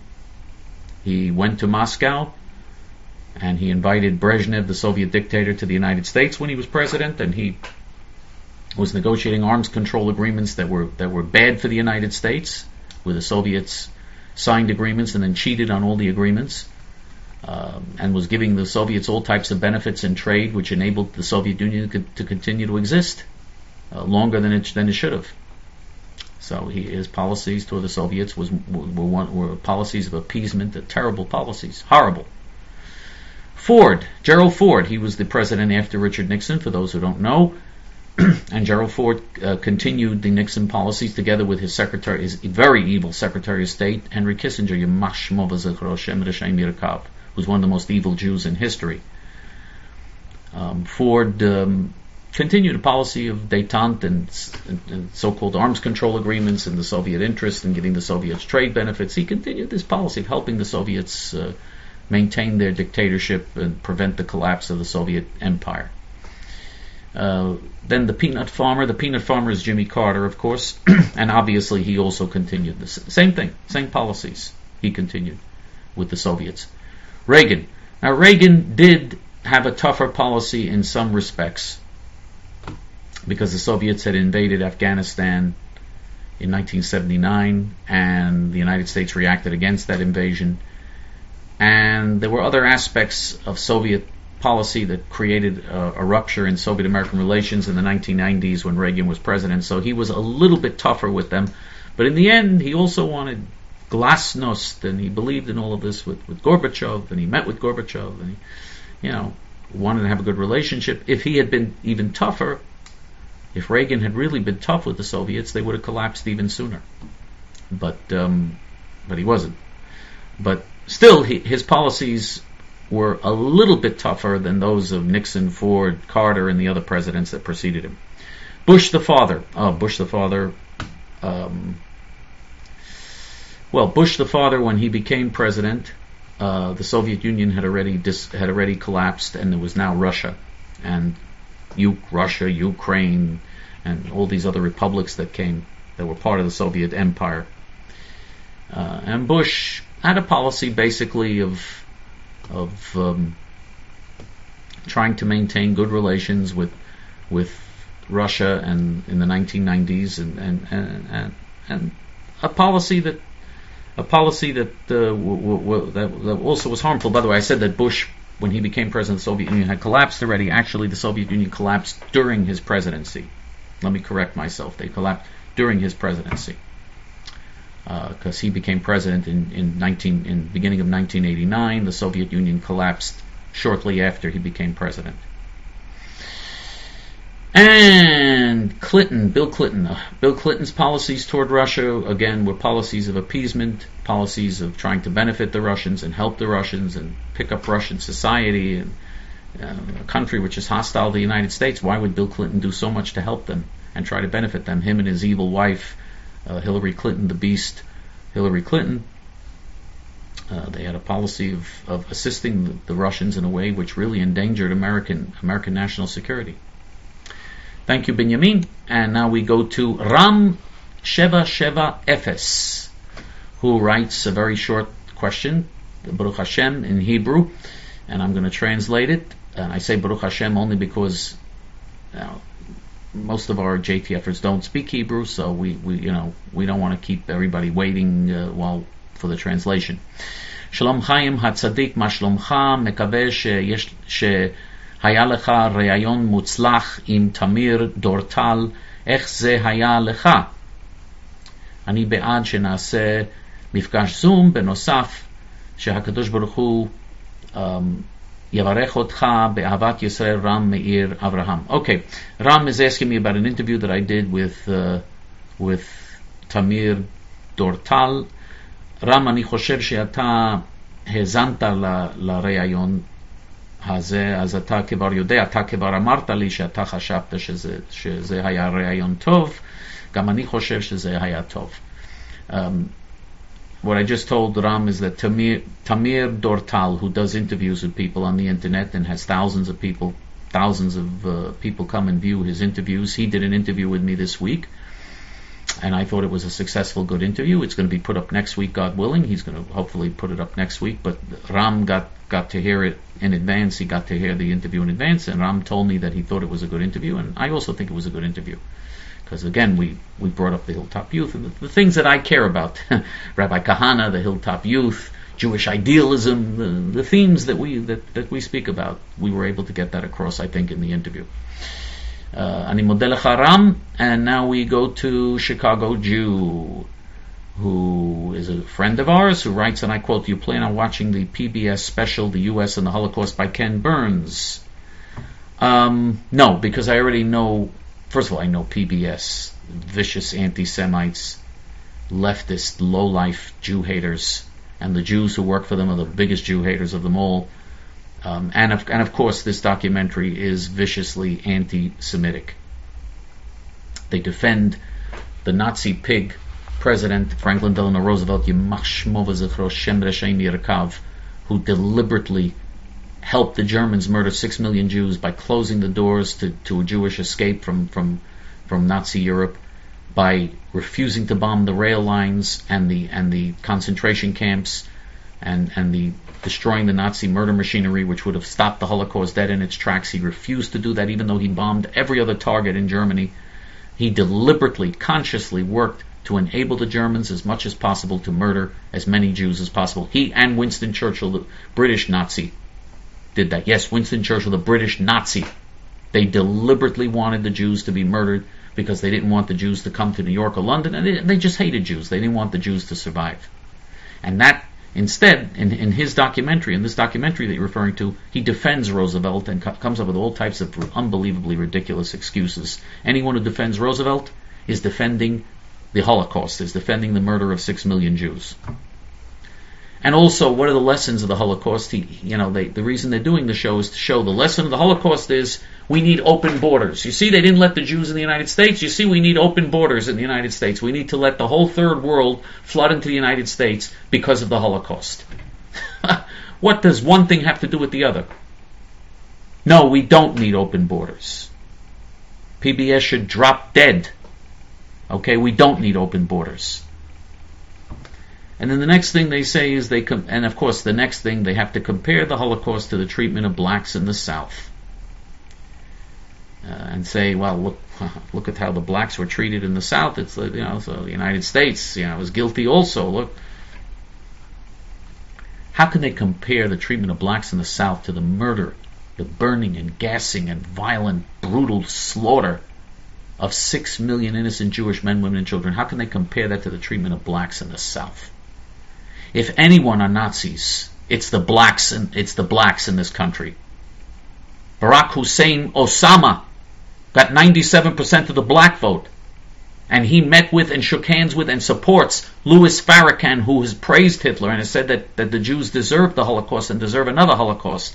He went to Moscow, and he invited Brezhnev, the Soviet dictator, to the United States when he was president, and he was negotiating arms control agreements that were that were bad for the United States, where the Soviets signed agreements and then cheated on all the agreements, um, and was giving the Soviets all types of benefits in trade, which enabled the Soviet Union to, to continue to exist uh, longer than it than it should have. So he, his policies toward the Soviets was were, one, were policies of appeasement, the terrible policies, horrible. Ford, Gerald Ford, he was the president after Richard Nixon, for those who don't know, and Gerald Ford uh, continued the Nixon policies together with his secretary, his very evil Secretary of State, Henry Kissinger, Yamach Shmo v'Zechro Shem R'Shem Yirkav, who's one of the most evil Jews in history. Um, Ford um, continued a policy of détente and, and, and so-called arms control agreements and the Soviet interest in giving the Soviets trade benefits. He continued this policy of helping the Soviets Uh, maintain their dictatorship and prevent the collapse of the Soviet Empire. Uh, then the peanut farmer. The peanut farmer is Jimmy Carter, of course, and obviously he also continued the same thing, same policies he continued with the Soviets. Reagan. Now, Reagan did have a tougher policy in some respects because the Soviets had invaded Afghanistan in nineteen seventy-nine and the United States reacted against that invasion. And there were other aspects of Soviet policy that created a, a rupture in Soviet-American relations in the nineteen nineties when Reagan was president. So he was a little bit tougher with them. But in the end, he also wanted glasnost, and he believed in all of this with, with Gorbachev, and he met with Gorbachev, and he, you know, wanted to have a good relationship. If he had been even tougher, if Reagan had really been tough with the Soviets, they would have collapsed even sooner. But um, but he wasn't. But still, he, his policies were a little bit tougher than those of Nixon, Ford, Carter, and the other presidents that preceded him. Bush the father. Oh, Bush the father. Um, well, Bush the father, when he became president, uh, the Soviet Union had already dis, had already collapsed, and there was now Russia, and U- Russia, Ukraine, and all these other republics that came that were part of the Soviet Empire. Uh, and Bush had a policy basically of of um, trying to maintain good relations with with Russia and in the nineteen nineties and and, and, and, and a policy that a policy that, uh, w- w- that that also was harmful. By the way, I said that Bush, when he became president of the Soviet Union, had collapsed already. Actually, the Soviet Union collapsed during his presidency. Let me correct myself. They collapsed during his presidency. Because uh, he became president in in nineteen in beginning of nineteen eighty-nine, the Soviet Union collapsed shortly after he became president. And Clinton, Bill Clinton, uh, Bill Clinton's policies toward Russia again were policies of appeasement, policies of trying to benefit the Russians and help the Russians and pick up Russian society and uh, a country which is hostile to the United States. Why would Bill Clinton do so much to help them and try to benefit them? Him and his evil wife. Uh, Hillary Clinton, the beast, Hillary Clinton, uh, they had a policy of, of assisting the, the Russians in a way which really endangered American American national security. Thank you, Benjamin. And now we go to Ram Sheva Sheva Efes, who writes a very short question, Baruch Hashem, in Hebrew, and I'm going to translate it. And I say Baruch Hashem only because you know, most of our JTFers don't speak Hebrew, so we, we you know we don't want to keep everybody waiting uh, while for the translation. Shalom Chaim Hatzadik, ma shlomcha, mekaveh sheyesh shehaya lecha re'ayon mutzlach im Tamir Dortal, ech ze haya lecha. Ani be'ad shenaaseh mifkash zoom benosaf sheHakadosh Baruch Hu um Yavarech Otcha Be'avat Yisrael Ram Meir Avraham. Okay, Ram is asking me about an interview that I did with uh, with Tamir Dortal. Ram, ani choshev she'ata hezanta la're'ayon hazeh, az ata kevar yodeh, ata kevar amarta li she'ata chashapta sheze haya re'ayon tov, gam ani choshev sheze haya tov. What I just told Ram is that Tamir, Tamir Dortal, who does interviews with people on the internet and has thousands of people, thousands of uh, people come and view his interviews. He did an interview with me this week, and I thought it was a successful, good interview. It's going to be put up next week, God willing. He's going to hopefully put it up next week, but Ram got, got to hear it in advance. He got to hear the interview in advance, and Ram told me that he thought it was a good interview, and I also think it was a good interview. Because again, we, we brought up the Hilltop Youth and the, the things that I care about. Rabbi Kahana, the Hilltop Youth, Jewish idealism, the, the themes that we that, that we speak about. We were able to get that across, I think, in the interview. Ani Model Haram, uh, and now we go to Chicago Jew, who is a friend of ours, who writes, and I quote, "You plan on watching the P B S special, The U S and the Holocaust by Ken Burns?" Um, no, because I already know. First of all, I know P B S, vicious anti-Semites, leftist, low-life Jew haters, and the Jews who work for them are the biggest Jew haters of them all. Um, and, of, and of course, this documentary is viciously anti-Semitic. They defend the Nazi pig, President Franklin Delano Roosevelt, Yimach Shmo v'zichro Shem Reshaim Yirkav, who deliberately helped the Germans murder six million Jews by closing the doors to, to a Jewish escape from, from from Nazi Europe, by refusing to bomb the rail lines and the and the concentration camps, and and the destroying the Nazi murder machinery, which would have stopped the Holocaust dead in its tracks. He refused to do that, even though he bombed every other target in Germany. He deliberately, consciously worked to enable the Germans as much as possible to murder as many Jews as possible. He and Winston Churchill, the British Nazi, did that. Yes, Winston Churchill, the British Nazi. They deliberately wanted the Jews to be murdered because they didn't want the Jews to come to New York or London, and they, they just hated Jews. They didn't want the Jews to survive. And that, instead, in, in his documentary, in this documentary that you're referring to, he defends Roosevelt and co- comes up with all types of unbelievably ridiculous excuses. Anyone who defends Roosevelt is defending the Holocaust, is defending the murder of six million Jews. And also, what are the lessons of the Holocaust? He, you know, they, the reason they're doing the show is to show the lesson of the Holocaust is we need open borders. You see, they didn't let the Jews in the United States. You see, we need open borders in the United States. We need to let the whole third world flood into the United States because of the Holocaust. What does one thing have to do with the other? No, we don't need open borders. P B S should drop dead. Okay, we don't need open borders. And then the next thing they say is they, com- and of course the next thing, they have to compare the Holocaust to the treatment of blacks in the South. Uh, and say, well, look look at how the blacks were treated in the South. It's, you know, so the United States, you know, was guilty also. Look. How can they compare the treatment of blacks in the South to the murder, the burning and gassing and violent, brutal slaughter of six million innocent Jewish men, women, and children? How can they compare that to the treatment of blacks in the South? If anyone are Nazis, it's the blacks in, it's the blacks in this country. Barack Hussein Osama got ninety-seven percent of the black vote. And he met with and shook hands with and supports Louis Farrakhan, who has praised Hitler and has said that, that the Jews deserve the Holocaust and deserve another Holocaust.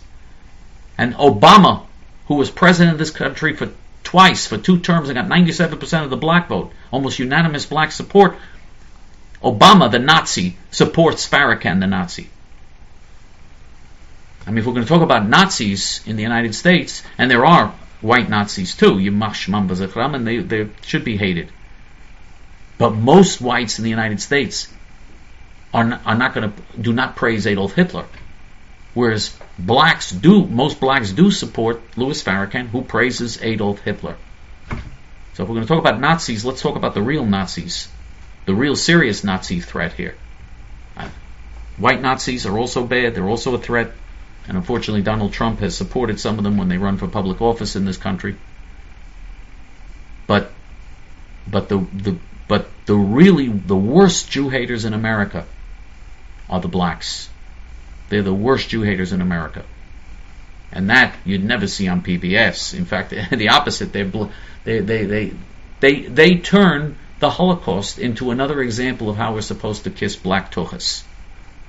And Obama, who was president of this country for twice, for two terms, and got ninety-seven percent of the black vote, almost unanimous black support. Obama, the Nazi, supports Farrakhan, the Nazi. I mean, if we're going to talk about Nazis in the United States, and there are white Nazis too, and they, they should be hated. But most whites in the United States are not, are not going to do not praise Adolf Hitler, whereas blacks do. Most blacks do support Louis Farrakhan, who praises Adolf Hitler. So if we're going to talk about Nazis, let's talk about the real Nazis. The real serious Nazi threat here. White Nazis are also bad. They're also a threat. And unfortunately, Donald Trump has supported some of them when they run for public office in this country. But but the, the but the really the worst Jew haters in America are the blacks. They're the worst Jew haters in America. And that you'd never see on P B S. In fact, the opposite. They they they they they they turn the Holocaust into another example of how we're supposed to kiss black tochas,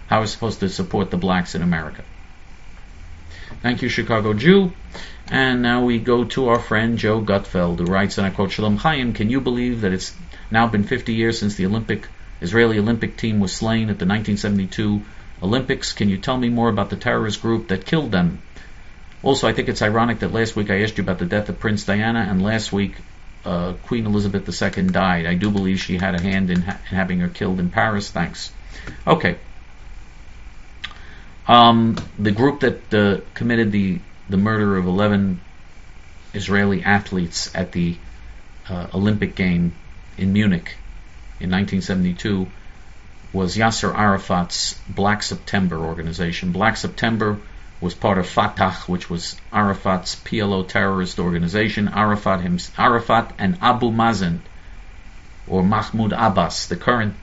how we're supposed to support the blacks in America. Thank you, Chicago Jew. And now we go to our friend Joe Gutfeld, who writes, and I quote, "Shalom Chaim, can you believe that it's now been fifty years since the Olympic Israeli Olympic team was slain at the nineteen seventy-two Olympics. Can you tell me more about the terrorist group that killed them? Also, I think it's ironic that last week I asked you about the death of Princess Diana, and last week uh, Queen Elizabeth the Second died. I do believe she had a hand in, ha- in having her killed in Paris. Thanks. Okay. Um, the group that uh, committed the, the murder of eleven Israeli athletes at the uh, Olympic game in Munich in nineteen seventy-two was Yasser Arafat's Black September organization. Black September was part of Fatah, which was Arafat's P L O terrorist organization. Arafat himself, Arafat and Abu Mazen, or Mahmoud Abbas, the current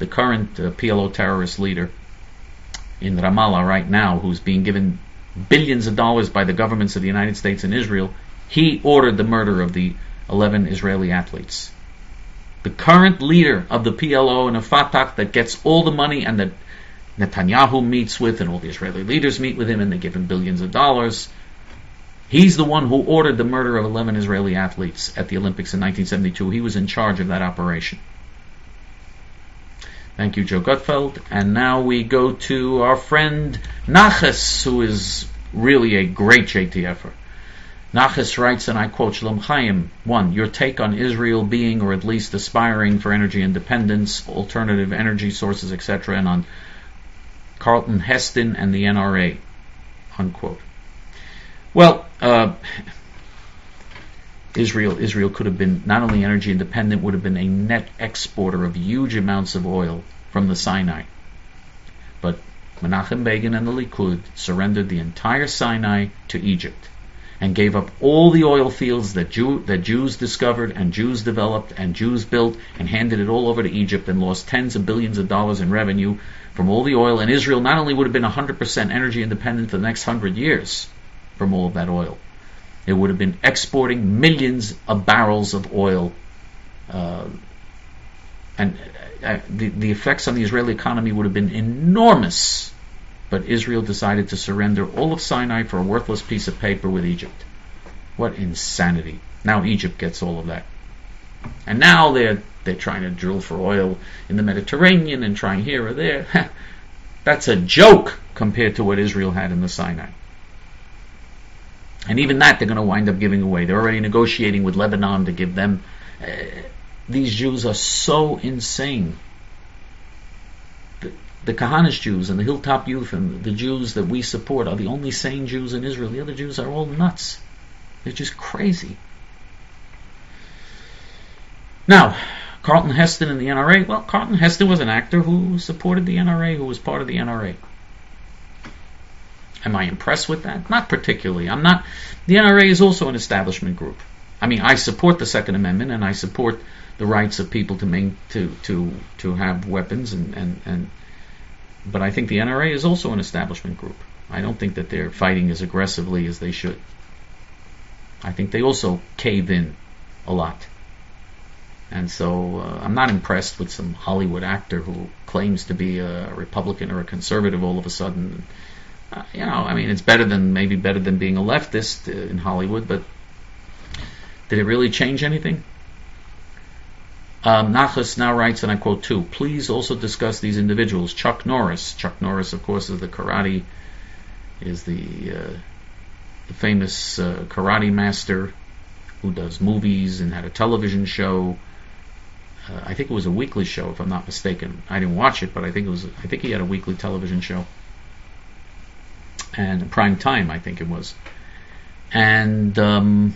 the current uh, P L O terrorist leader in Ramallah right now, who's being given billions of dollars by the governments of the United States and Israel, he ordered the murder of the eleven Israeli athletes. The current leader of the P L O and of Fatah that gets all the money and that Netanyahu meets with, and all the Israeli leaders meet with him, and they give him billions of dollars. He's the one who ordered the murder of eleven Israeli athletes at the Olympics in nineteen seventy-two. He was in charge of that operation. Thank you, Joe Gutfeld. And now we go to our friend Nachas, who is really a great J T F-er. Nachas writes, and I quote, Shalom Chaim, one, your take on Israel being, or at least aspiring for energy independence, alternative energy sources, et cetera, and on Carlton Heston and the N R A, unquote. Well, uh, Israel Israel could have been not only energy independent, would have been a net exporter of huge amounts of oil from the Sinai. But Menachem Begin and the Likud surrendered the entire Sinai to Egypt and gave up all the oil fields that, Jew, that Jews discovered and Jews developed and Jews built, and handed it all over to Egypt, and lost tens of billions of dollars in revenue from all the oil. And Israel not only would have been one hundred percent energy independent for the next one hundred years from all of that oil, it would have been exporting millions of barrels of oil. Uh, and uh, the, the effects on the Israeli economy would have been enormous. But Israel decided to surrender all of Sinai for a worthless piece of paper with Egypt. What insanity. Now Egypt gets all of that. And now they're, they're trying to drill for oil in the Mediterranean and trying here or there. That's a joke compared to what Israel had in the Sinai. And even that they're going to wind up giving away. They're already negotiating with Lebanon to give them... Uh, these Jews are so insane. The Kahanist Jews and the Hilltop Youth and the Jews that we support are the only sane Jews in Israel. The other Jews are all nuts. They're just crazy. Now, Carlton Heston and the N R A. Well, Carlton Heston was an actor who supported the N R A, who was part of the N R A. Am I impressed with that? Not particularly. I'm not. The N R A is also an establishment group. I mean, I support the Second Amendment, and I support the rights of people to main, to, to to have weapons and and. and But I think the N R A is also an establishment group. I don't think that they're fighting as aggressively as they should. I think they also cave in a lot. And so uh, I'm not impressed with some Hollywood actor who claims to be a Republican or a conservative all of a sudden. Uh, you know, I mean, it's better than maybe better than being a leftist in Hollywood, but did it really change anything? Um, Nachas now writes, and I quote too, please also discuss these individuals. Chuck Norris. Chuck Norris, of course, is the karate, is the, uh, the famous uh, karate master who does movies and had a television show. Uh, I think it was a weekly show, if I'm not mistaken. I didn't watch it, but I think it was. I think he had a weekly television show, and prime time, I think it was, and um,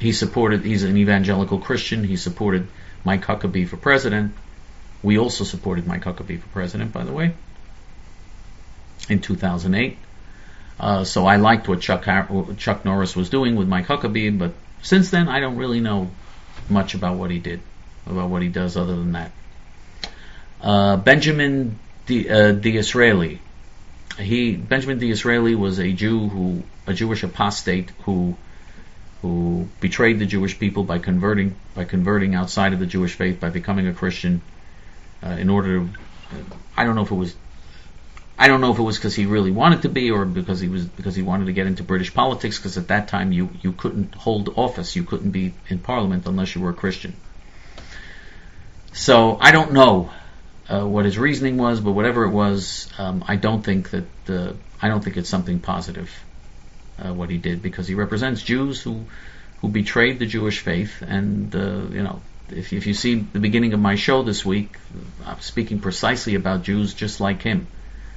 he supported. He's an evangelical Christian. He supported Mike Huckabee for president. We also supported Mike Huckabee for president, by the way, in two thousand eight. Uh, so I liked what Chuck, Har- Chuck Norris was doing with Mike Huckabee, but since then I don't really know much about what he did, about what he does other than that. Uh, Benjamin D. Uh, Disraeli. He Benjamin Disraeli was a Jew who, a Jewish apostate who. who betrayed the Jewish people by converting by converting outside of the Jewish faith, by becoming a Christian uh, in order to, I don't know if it was I don't know if it was because he really wanted to be, or because he was because he wanted to get into British politics, because at that time you, you couldn't hold office, you couldn't be in parliament unless you were a Christian. So I don't know uh, what his reasoning was, but whatever it was, um, I don't think that the I don't think it's something positive uh, what he did, because he represents Jews who who betrayed the Jewish faith. And uh, you know, if if you see the beginning of my show this week, I'm speaking precisely about Jews just like him,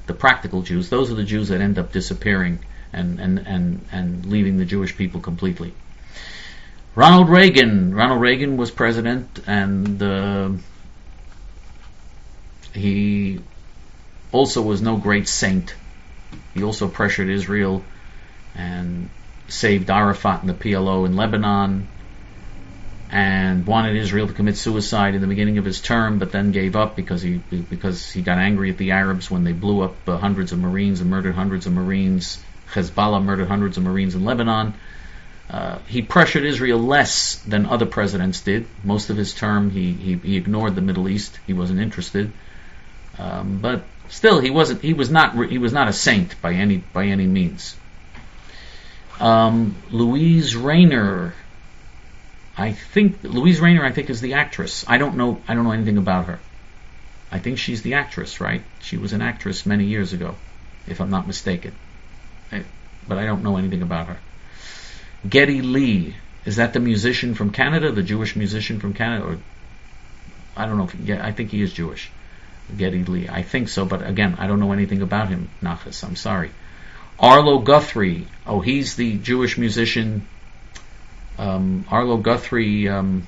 the practical Jews. Those are the Jews that end up disappearing and and and, and leaving the Jewish people completely. Ronald Reagan. Ronald Reagan was president, and uh, he also was no great saint. He also pressured Israel and saved Arafat and the P L O in Lebanon, and wanted Israel to commit suicide in the beginning of his term, but then gave up because he because he got angry at the Arabs when they blew up uh, hundreds of Marines and murdered hundreds of Marines. Hezbollah murdered hundreds of Marines in Lebanon. Uh, he pressured Israel less than other presidents did. Most of his term, he he, he ignored the Middle East. He wasn't interested. Um, but still, he wasn't. He was not. He was not a saint by any by any means. Um, Louise Rayner, I think Louise Rayner, I think is the actress. I don't know. I don't know anything about her. I think she's the actress, right? She was an actress many years ago, if I'm not mistaken. I, but I don't know anything about her. Geddy Lee, is that the musician from Canada, the Jewish musician from Canada? Or I don't know. If, yeah, I think he is Jewish. Geddy Lee, I think so, but again, I don't know anything about him, Nachas, I'm sorry. Arlo Guthrie, oh, he's the Jewish musician. Um, Arlo Guthrie, um,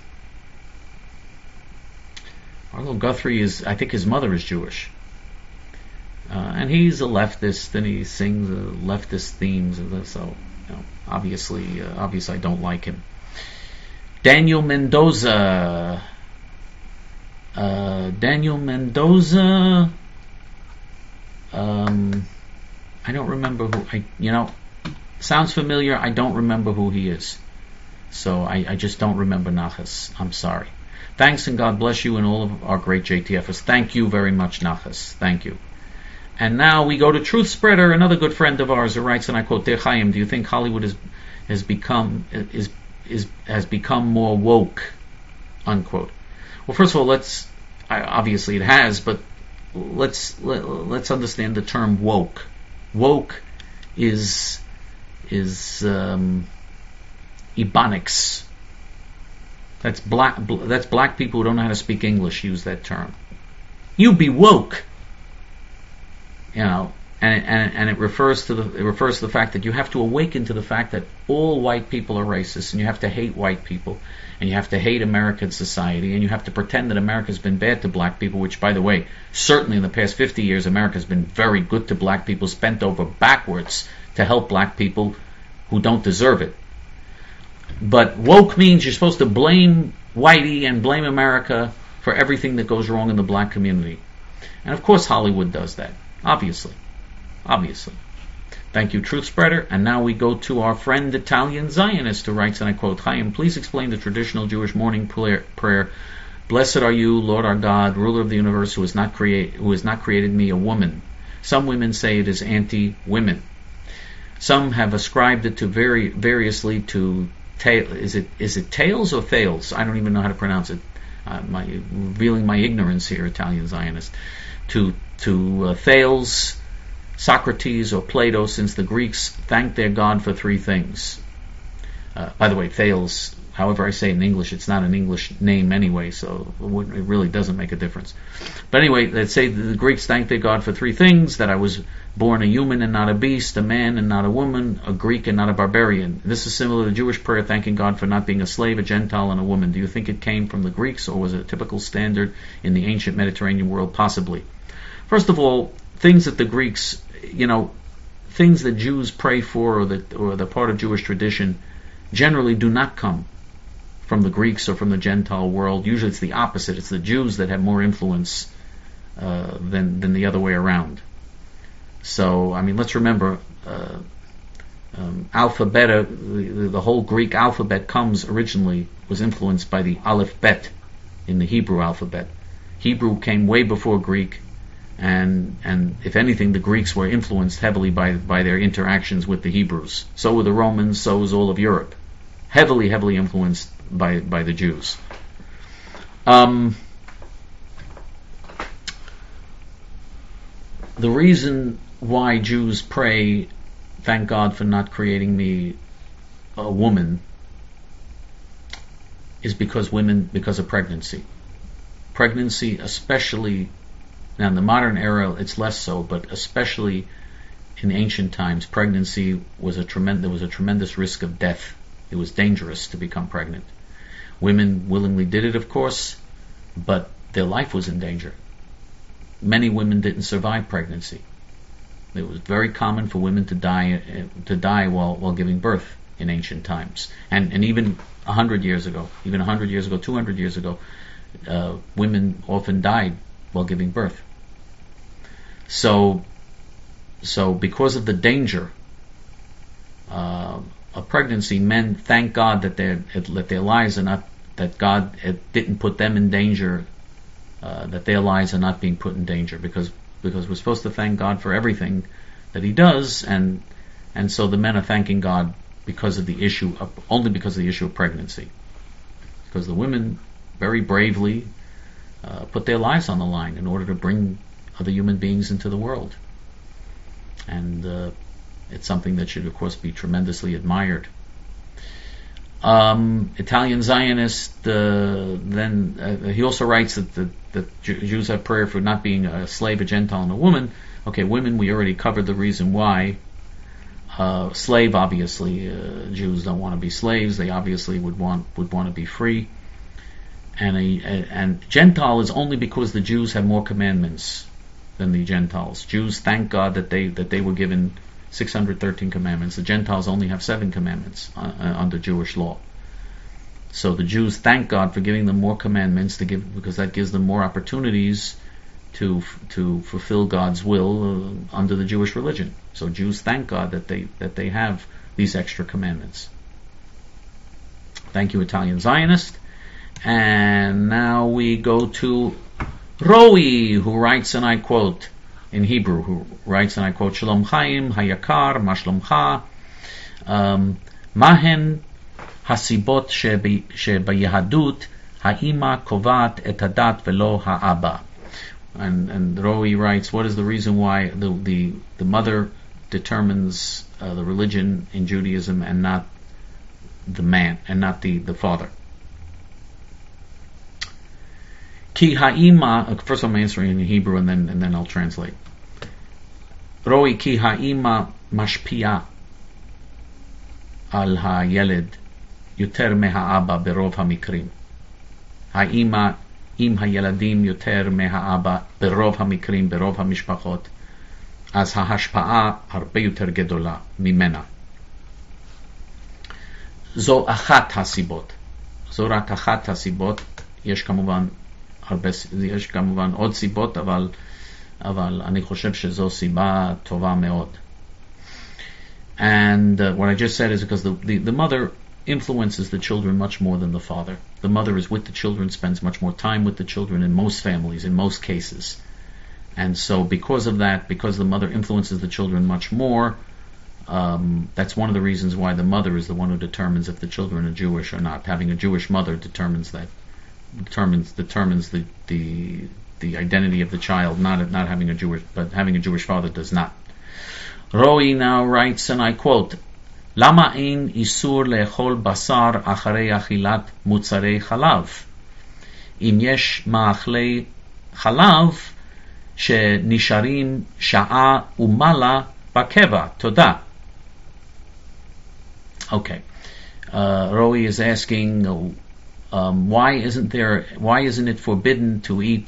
Arlo Guthrie is, I think his mother is Jewish. Uh, and he's a leftist, and he sings uh, leftist themes, and so... You know, obviously, uh, obviously, I don't like him. Daniel Mendoza. Uh, Daniel Mendoza. Um, I don't remember who. I, you know, sounds familiar. I don't remember who he is. So I, I just don't remember, Nachas. I'm sorry. Thanks and God bless you and all of our great J T Fers. Thank you very much, Nachas. Thank you. And now we go to Truth Spreader, another good friend of ours, who writes, and I quote, Dear Chaim, do you think Hollywood is, has become is is has become more woke? Unquote. Well, first of all, let's obviously it has, but let's let, let's understand the term woke. Woke is is um, Ebonics. That's black. That's black people who don't know how to speak English use that term. You be woke. You know, and, and and it refers to the it refers to the fact that you have to awaken to the fact that all white people are racist, and you have to hate white people, and you have to hate American society, and you have to pretend that America's been bad to black people, which, by the way, certainly in the past fifty years, America's been very good to black people, bent over backwards to help black people who don't deserve it. But woke means you're supposed to blame whitey and blame America for everything that goes wrong in the black community. And of course Hollywood does that. Obviously. Obviously. Thank you, Truth Spreader. And now we go to our friend, Italian Zionist, who writes, and I quote, Chaim, please explain the traditional Jewish morning prayer, prayer. Blessed are you, Lord our God, ruler of the universe, who has not create, who has not created me a woman. Some women say it is anti-women. Some have ascribed it to very variously to, ta- is it is it Tails or Thales? I don't even know how to pronounce it. Uh, my, revealing my ignorance here, Italian Zionist. To to uh, Thales, Socrates, or Plato, since the Greeks thanked their God for three things. Uh, by the way, Thales, however I say it in English, it's not an English name anyway, so it, it really doesn't make a difference. But anyway, let's say the Greeks thanked their God for three things, that I was born a human and not a beast, a man and not a woman, a Greek and not a barbarian. This is similar to the Jewish prayer thanking God for not being a slave, a Gentile, and a woman. Do you think it came from the Greeks, or was it a typical standard in the ancient Mediterranean world? Possibly. First of all, things that the Greeks, you know, things that Jews pray for or that or the part of Jewish tradition generally do not come from the Greeks or from the Gentile world. Usually it's the opposite. It's the Jews that have more influence uh, than, than the other way around. So, I mean, let's remember, uh, um, alphabet, uh, the, the whole Greek alphabet comes originally, was influenced by the Aleph Bet in the Hebrew alphabet. Hebrew came way before Greek. And and if anything, the Greeks were influenced heavily by by their interactions with the Hebrews. So were the Romans. So was all of Europe, heavily, heavily influenced by by the Jews. Um, the reason why Jews pray, thank God for not creating me a woman, is because women, because of pregnancy. Pregnancy, especially, now in the modern era it's less so, but especially in ancient times, pregnancy was a tremendous, there was a tremendous risk of death. It was dangerous to become pregnant. Women willingly did it, of course, but their life was in danger. Many women didn't survive pregnancy. It was very common for women to die to die while while giving birth in ancient times, and and even a hundred years ago, even a hundred years ago, two hundred years ago, uh, women often died while giving birth. So, so because of the danger uh, of pregnancy, men thank God that their that their lives are not that God didn't put them in danger, uh, that their lives are not being put in danger, because. Because we're supposed to thank God for everything that He does, and and so the men are thanking God because of the issue of, only because of the issue of pregnancy, because the women very bravely uh, put their lives on the line in order to bring other human beings into the world, and uh, it's something that should, of course, be tremendously admired. Um, Italian Zionist, uh, then uh, he also writes that the that Jews have prayer for not being a slave, a Gentile, and a woman. Okay, women, we already covered the reason why. Uh, slave, obviously, uh, Jews don't want to be slaves. They obviously would want would want to be free. And a, a, and Gentile is only because the Jews have more commandments than the Gentiles. Jews thank God that they that they were given six hundred thirteen commandments. The Gentiles only have seven commandments uh, under Jewish law. So the Jews thank God for giving them more commandments to give, because that gives them more opportunities to to fulfill God's will uh, under the Jewish religion. So Jews thank God that they that they have these extra commandments. Thank you, Italian Zionist. And now we go to Roe, who writes, and I quote, in Hebrew, who writes, and I quote, Shalom Chaim, Hayakar, Mashlomcha, um, Mahen Hasibot Shebayahadut, Haima Kovat Etadat Velo Ha'aba. And and Roe writes, what is the reason why the the, the mother determines uh, the religion in Judaism and not the man, and not the, the father? Ki ha'ima, first I'm answering in Hebrew and then and then I'll translate. Roi ki ha'ima mashpia al ha'yeled yoter meha'aba berov ha'mikrim. Ha'ima im ha'yeladim yoter meha'aba berov ha'mikrim berov ha'mishpachot az ha'hashpa'a harbe yoter gedola mimena. Zo achat ha'sibot. Zo rak achat ha'sibot. Yesh kamuvan יש כמובן עוד סיבות, אבל, אבל אני חושב שזו סיבה טובה מאוד. And uh, what I just said is because the, the, the mother influences the children much more than the father. The mother is with the children, spends much more time with the children in most families, in most cases. And so because of that, because the mother influences the children much more, um, that's one of the reasons why the mother is the one who determines if the children are Jewish or not. Having a Jewish mother determines that. determines determines the, the the identity of the child, not not having a Jewish, but having a Jewish father does not. Roe now writes, and I quote, Lama ein isur le'echol basar acharei achilat mutzarei chalav. Im yesh ma'achlei chalav she'nisharim sha'a umala bakeva. Toda. Okay. Uh, Roe is asking, Uh, Um, why isn't there? Why isn't it forbidden to eat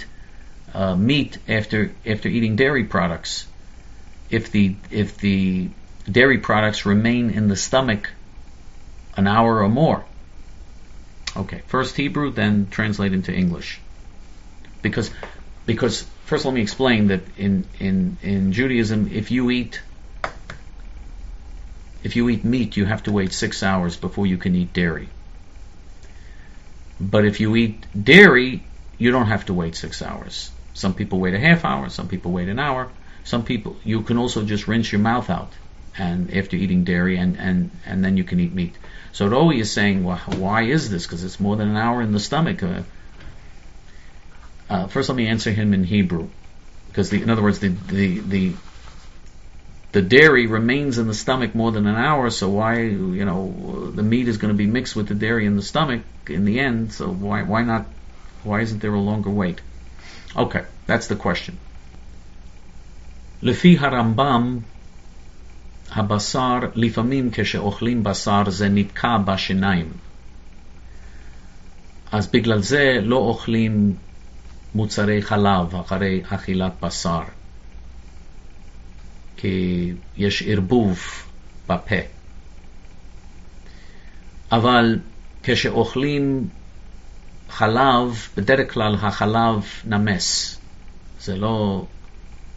uh, meat after after eating dairy products, if the if the dairy products remain in the stomach an hour or more? Okay, first Hebrew, then translate into English. Because because first let me explain that in in, in Judaism, if you eat if you eat meat, you have to wait six hours before you can eat dairy. But if you eat dairy, you don't have to wait six hours. Some people wait a half hour, some people wait an hour. Some people, you can also just rinse your mouth out and after eating dairy, and, and, and then you can eat meat. So Roe is saying, well, why is this? Because it's more than an hour in the stomach. Uh, uh, first let me answer him in Hebrew. because the, in other words, the, the the the dairy remains in the stomach more than an hour. So why, you know, the meat is going to be mixed with the dairy in the stomach in the end. So why why not? Why isn't there a longer wait? Okay, that's the question. Lefi harambam habasar lifamim kesheochlim basar zenitka bashinaim. אז בגלל זה לא אוכלים מוצרי חלב אחרי אכילת בשר, כי יש ערבוב בפה. אבל כשאוכלים חלב, בדרך כלל החלב נמס, זה לא,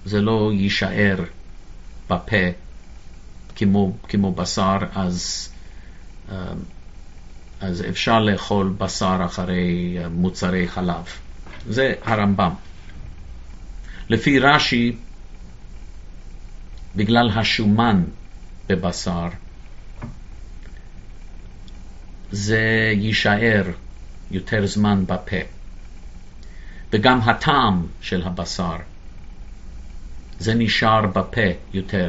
זה לא יישאר בפה כמו, כמו בשר, אז uh, אז אפשר לאכול בשר אחרי מוצרי חלב. זה הרמב"ם. לפי רש"י, בגלל השומן בבשר, זה יישאר יותר זמן בפה. וגם הטעם של הבשר, זה נשאר בפה יותר,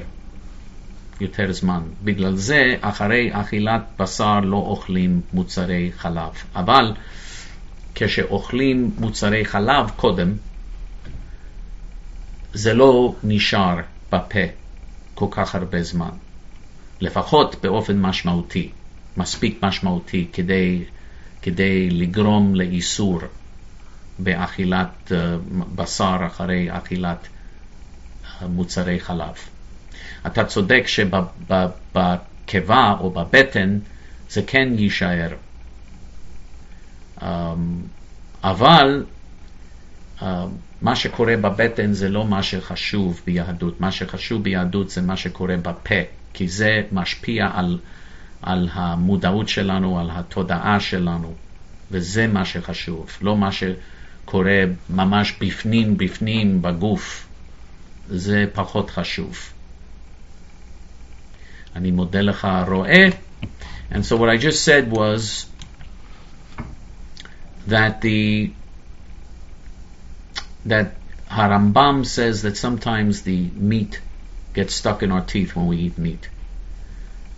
יותר זמן. בגלל זה, אחרי אכילת בשר לא אוכלים מוצרי חלב. אבל כשאוכלים מוצרי חלב קודם, זה לא נשאר בפה כל כך הרבה זמן. לפחות באופן משמעותי, מספיק משמעותי, כדי, כדי לגרום לאיסור באכילת בשר אחרי אכילת מוצרי חלב. אתה צודק שבקיבה או בבטן זה כן יישאר. אבל מה שקורה בבטן זה לא מה שחשוב ביהדות. מה שחשוב ביהדות זה מה שקורה בפה, כי זה משפיע על, על המודעות שלנו, על התודעה שלנו, וזה מה שחשוב, לא מה שקורה ממש בפנים, בפנים, בגוף. זה פחות חשוב. אני מודה לך רואה. And so what I just said was that the that Harambam says that sometimes the meat gets stuck in our teeth when we eat meat.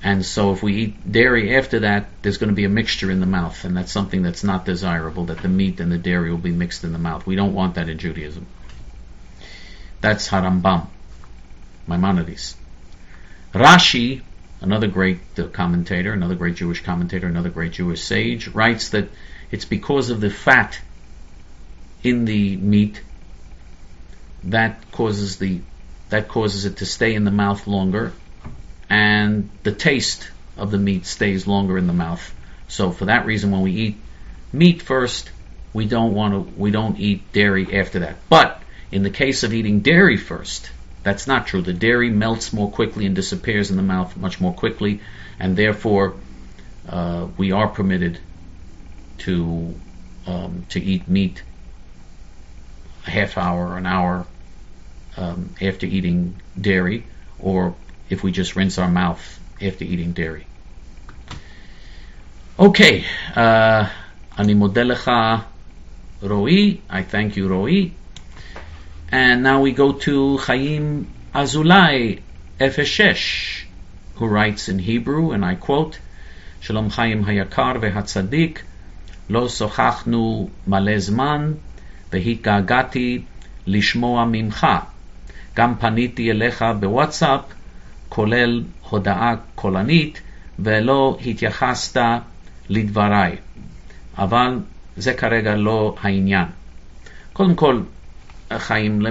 And so if we eat dairy after that, there's going to be a mixture in the mouth, and that's something that's not desirable, that the meat and the dairy will be mixed in the mouth. We don't want that in Judaism. That's Harambam, Maimonides. Rashi, another great commentator, another great Jewish commentator, another great Jewish sage, writes that it's because of the fat in the meat that causes the that causes it to stay in the mouth longer, and the taste of the meat stays longer in the mouth. So for that reason, when we eat meat first, we don't want to we don't eat dairy after that. But in the case of eating dairy first, that's not true. The dairy melts more quickly and disappears in the mouth much more quickly, and therefore uh, we are permitted to um, to eat meat a half hour or an hour um, after eating dairy, or if we just rinse our mouth after eating dairy. Okay, uh, Ani modeh lecha, Ro'i. I thank you, Ro'i. And now we go to Chaim Azulai Efeshesh, who writes in Hebrew, and I quote, Shalom Chaim Hayakar veHatzadik, Lo sochachnu male zman, vehitgagati lishmoa mimcha, Gam paniti elecha beWhatsApp, kolel hoda'a kolanit, ve'lo hityachasta lidvarai. אבל זה כרגע לא העניין. קודם כל, חיים,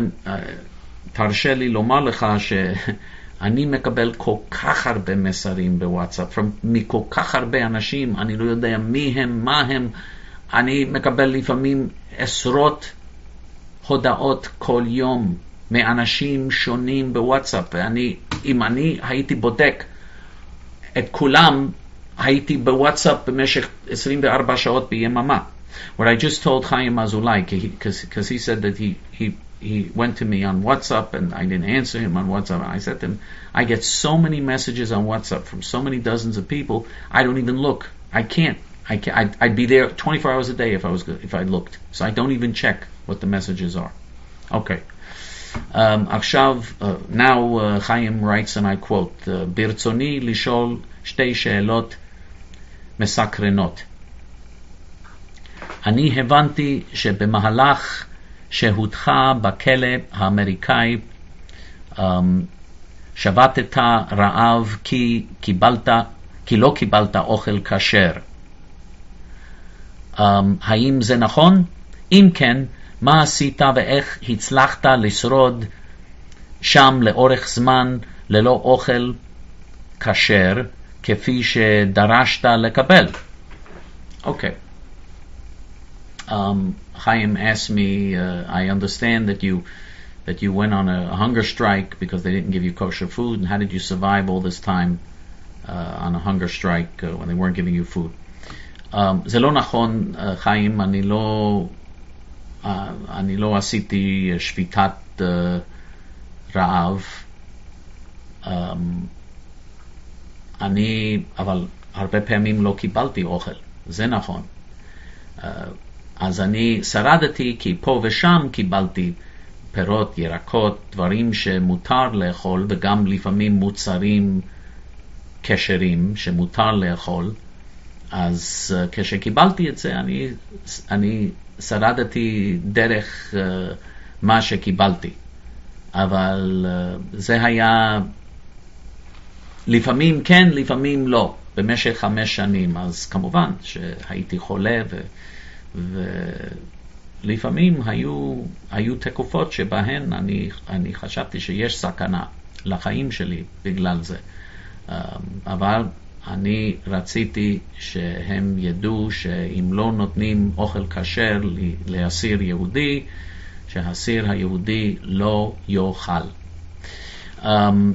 תרשה לי לומר לך שאני מקבל כל כך הרבה מסרים בוואטסאפ, מכל כך הרבה אנשים, אני לא יודע מי הם, מה הם, אני מקבל לפעמים עשרות הודעות כל יום מאנשים שונים בוואטסאפ, ואני, אם אני הייתי בודק את כולם, הייתי בוואטסאפ במשך twenty-four שעות ביממה. What I just told Chaim Azulai, because he, he said that he, he, he went to me on WhatsApp and I didn't answer him on WhatsApp. I said to him, I get so many messages on WhatsApp from so many dozens of people, I don't even look. I can't. I can't. I'd, I'd be there twenty-four hours a day if I was if I looked. So I don't even check what the messages are. Okay. Um, uh, now uh, Chaim writes, and I quote, "Birtzoni lishol shtei sheelot mesakrenot. Ani hevanti shebemahalach shehutcha bakele ha'amerikai shavateta ra'av ki kibalta ki lo kibalta ochel kasher. Haim ze nachon? Im ken." מה עשית ואיך הצלחת לשרוד שם לאורך זמן ללא אוכל כשר כפי שדרשת לקבל? Okay. Um, Chaim asked me, uh, I understand that you that you went on a hunger strike because they didn't give you kosher food, and how did you survive all this time uh, on a hunger strike uh, when they weren't giving you food? זה לא נכון, חיים, אני לא... אני לא עשיתי שביתת רעב, אני, אבל הרבה פעמים לא קיבלתי אוכל, זה נכון. אז אני שרדתי כי פה ושם קיבלתי פירות, ירקות, דברים שמותר לאכול, וגם לפעמים מוצרים כשרים שמותר לאכול. אז כשקיבלתי את זה, אני, אני שרדתי דרך uh, מה שקיבלתי. אבל uh, זה היה לפעמים כן, לפעמים לא, במשך חמש שנים. אז כמובן שהייתי חולה, ו, ולפעמים היו, היו תקופות שבהן אני, אני חשבתי שיש סכנה לחיים שלי בגלל זה. Uh, אבל אני רציתי שהם ידעו שאם לא נותנים אוכל כשר לאסיר יהודי, שהאסיר היהודי לא יאכל. Um,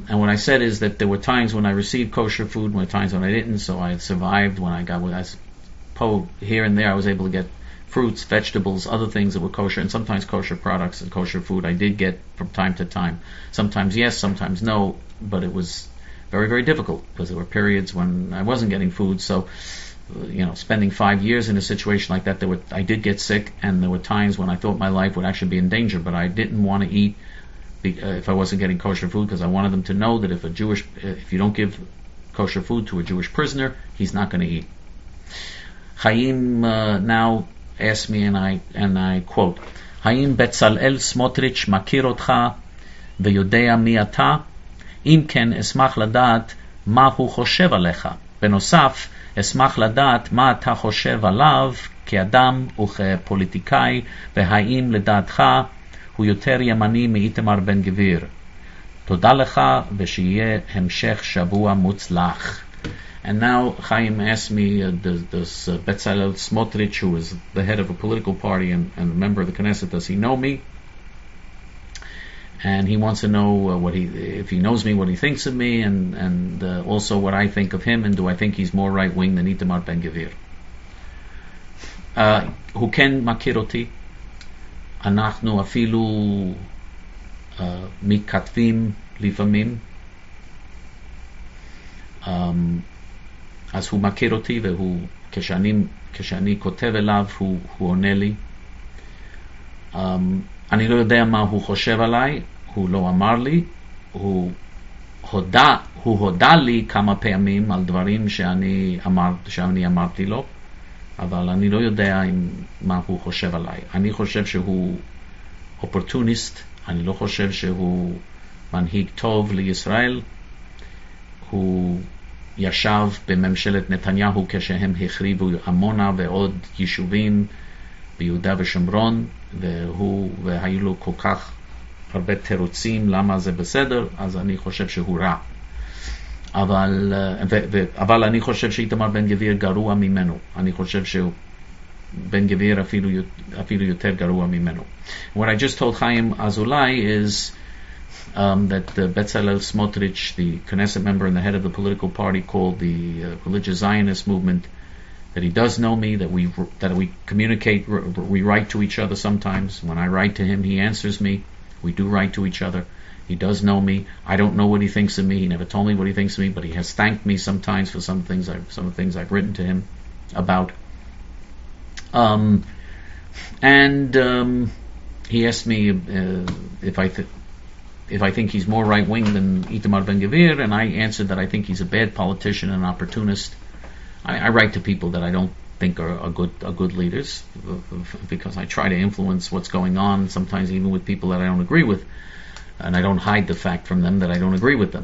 and what I said is that there were times when I received kosher food, and there were times when I didn't, so I survived when I got what I was, here and there I was able to get fruits, vegetables, other things that were kosher, and sometimes kosher products and kosher food I did get from time to time. Sometimes yes, sometimes no, but it was very, very difficult, because there were periods when I wasn't getting food. So, you know, spending five years in a situation like that, there were, I did get sick, and there were times when I thought my life would actually be in danger, but I didn't want to eat be, uh, if I wasn't getting kosher food, because I wanted them to know that if a Jewish, if you don't give kosher food to a Jewish prisoner, he's not going to eat. Chaim uh, now asked me, and I and I quote, "Haim Betzalel Smotrich makir otcha veyodea mi ata? אם כן, אשמח לדעת מה הוא חושב עליך. בנוסף, אשמח לדעת מה אתה חושב עליו כאדם וכפוליטיקאי, והאם לדעתך הוא יותר ימני מאיתמר בן גביר. תודה לך, ושיהיה המשך שבוע מוצלח." And now Chaim asked me, uh, does, does uh, Bezalel Smotrich, who is the head of a political party and, and a member of the Knesset, does he know me? And he wants to know uh, what he, if he knows me, what he thinks of me, and, and uh, also what I think of him, and do I think he's more right-wing than Itamar Ben-Gvir. Who can makir oti? Anachnu afilu mikatvim livamim. As hu makir oti vehu keshani kotev elav hu oneli. אני לא יודע מה הוא חושב עליי, הוא לא אמר לי, הוא הודע, הוא הודע לי כמה פעמים על דברים שאני, אמר, שאני אמרתי לו, אבל אני לא יודע אם, מה הוא חושב עליי. אני חושב שהוא אופורטוניסט, אני לא חושב שהוא מנהיג טוב לישראל. הוא ישב בממשלת נתניהו כשהם החריבו עמונה ועוד יישובים ביהודה ושומרון, והוא, והיו לו כל כך הרבה תירוצים למה זה בסדר, אז אני חושב שהוא רע. אבל, ו, ו, אבל אני חושב שאיתמר בן גביר גרוע ממנו. אני חושב שבן גביר אפילו, אפילו יותר גרוע ממנו. What I just told Chaim Azulai is um, that uh, Bezalel Smotrich, the Knesset member and the head of the political party called the uh, Religious Zionist Movement, that he does know me, that we that we communicate, we write to each other sometimes. When I write to him, he answers me. We do write to each other. He does know me. I don't know what he thinks of me. He never told me what he thinks of me, but he has thanked me sometimes for some things I've, some of the things I've written to him about. Um, and um, he asked me uh, if I th- if I think he's more right-wing than Itamar Ben-Gvir, and I answer that I think he's a bad politician and opportunist. I, I write to people that I don't think are, are good are good leaders, because I try to influence what's going on, sometimes even with people that I don't agree with, and I don't hide the fact from them that I don't agree with them.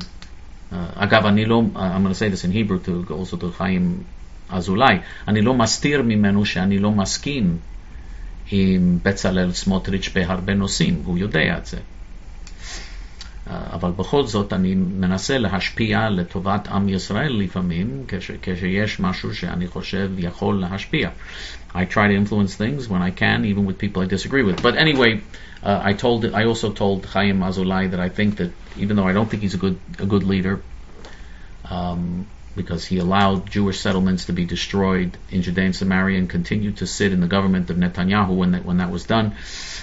Uh, Agav, anilo, uh, I'm going to say this in Hebrew to also to Chaim Azulai. Ani lo mastir mimenu she'ani lo maskim im Bezalel Smotrich beharbe nosim hu yodea et ze. אבל בכל זאת אני מנסה להשפיע לטובת עם ישראל לפעמים כש, כשיש משהו שאני חושב יכול להשפיע. I try to influence things when I can, even with people I disagree with. But anyway, uh, I told I also told Chaim Azulai that I think that even though I don't think he's a good a good leader, um, because he allowed Jewish settlements to be destroyed in Judea and Samaria and continued to sit in the government of Netanyahu when that when that was done.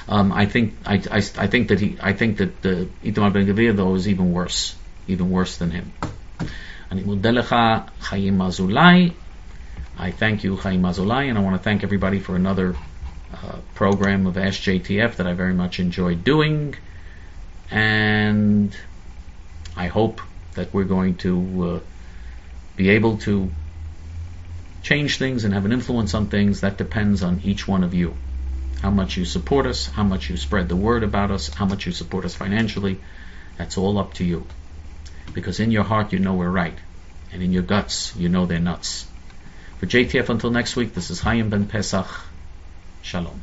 Um, I think I, I, I think that he I think that the Itamar Ben-Gvir though is even worse, even worse than him. Ani modeh lecha Chaim Azulai. I thank you, Chaim Azulai, and I want to thank everybody for another uh, program of Ask J T F that I very much enjoyed doing, and I hope that we're going to. Uh, be able to change things and have an influence on things. That depends on each one of you, how much you support us, how much you spread the word about us, how much you support us financially. That's all up to you, because in your heart you know we're right, and in your guts you know they're nuts. For J T F until next week, this is Chaim Ben Pesach. Shalom.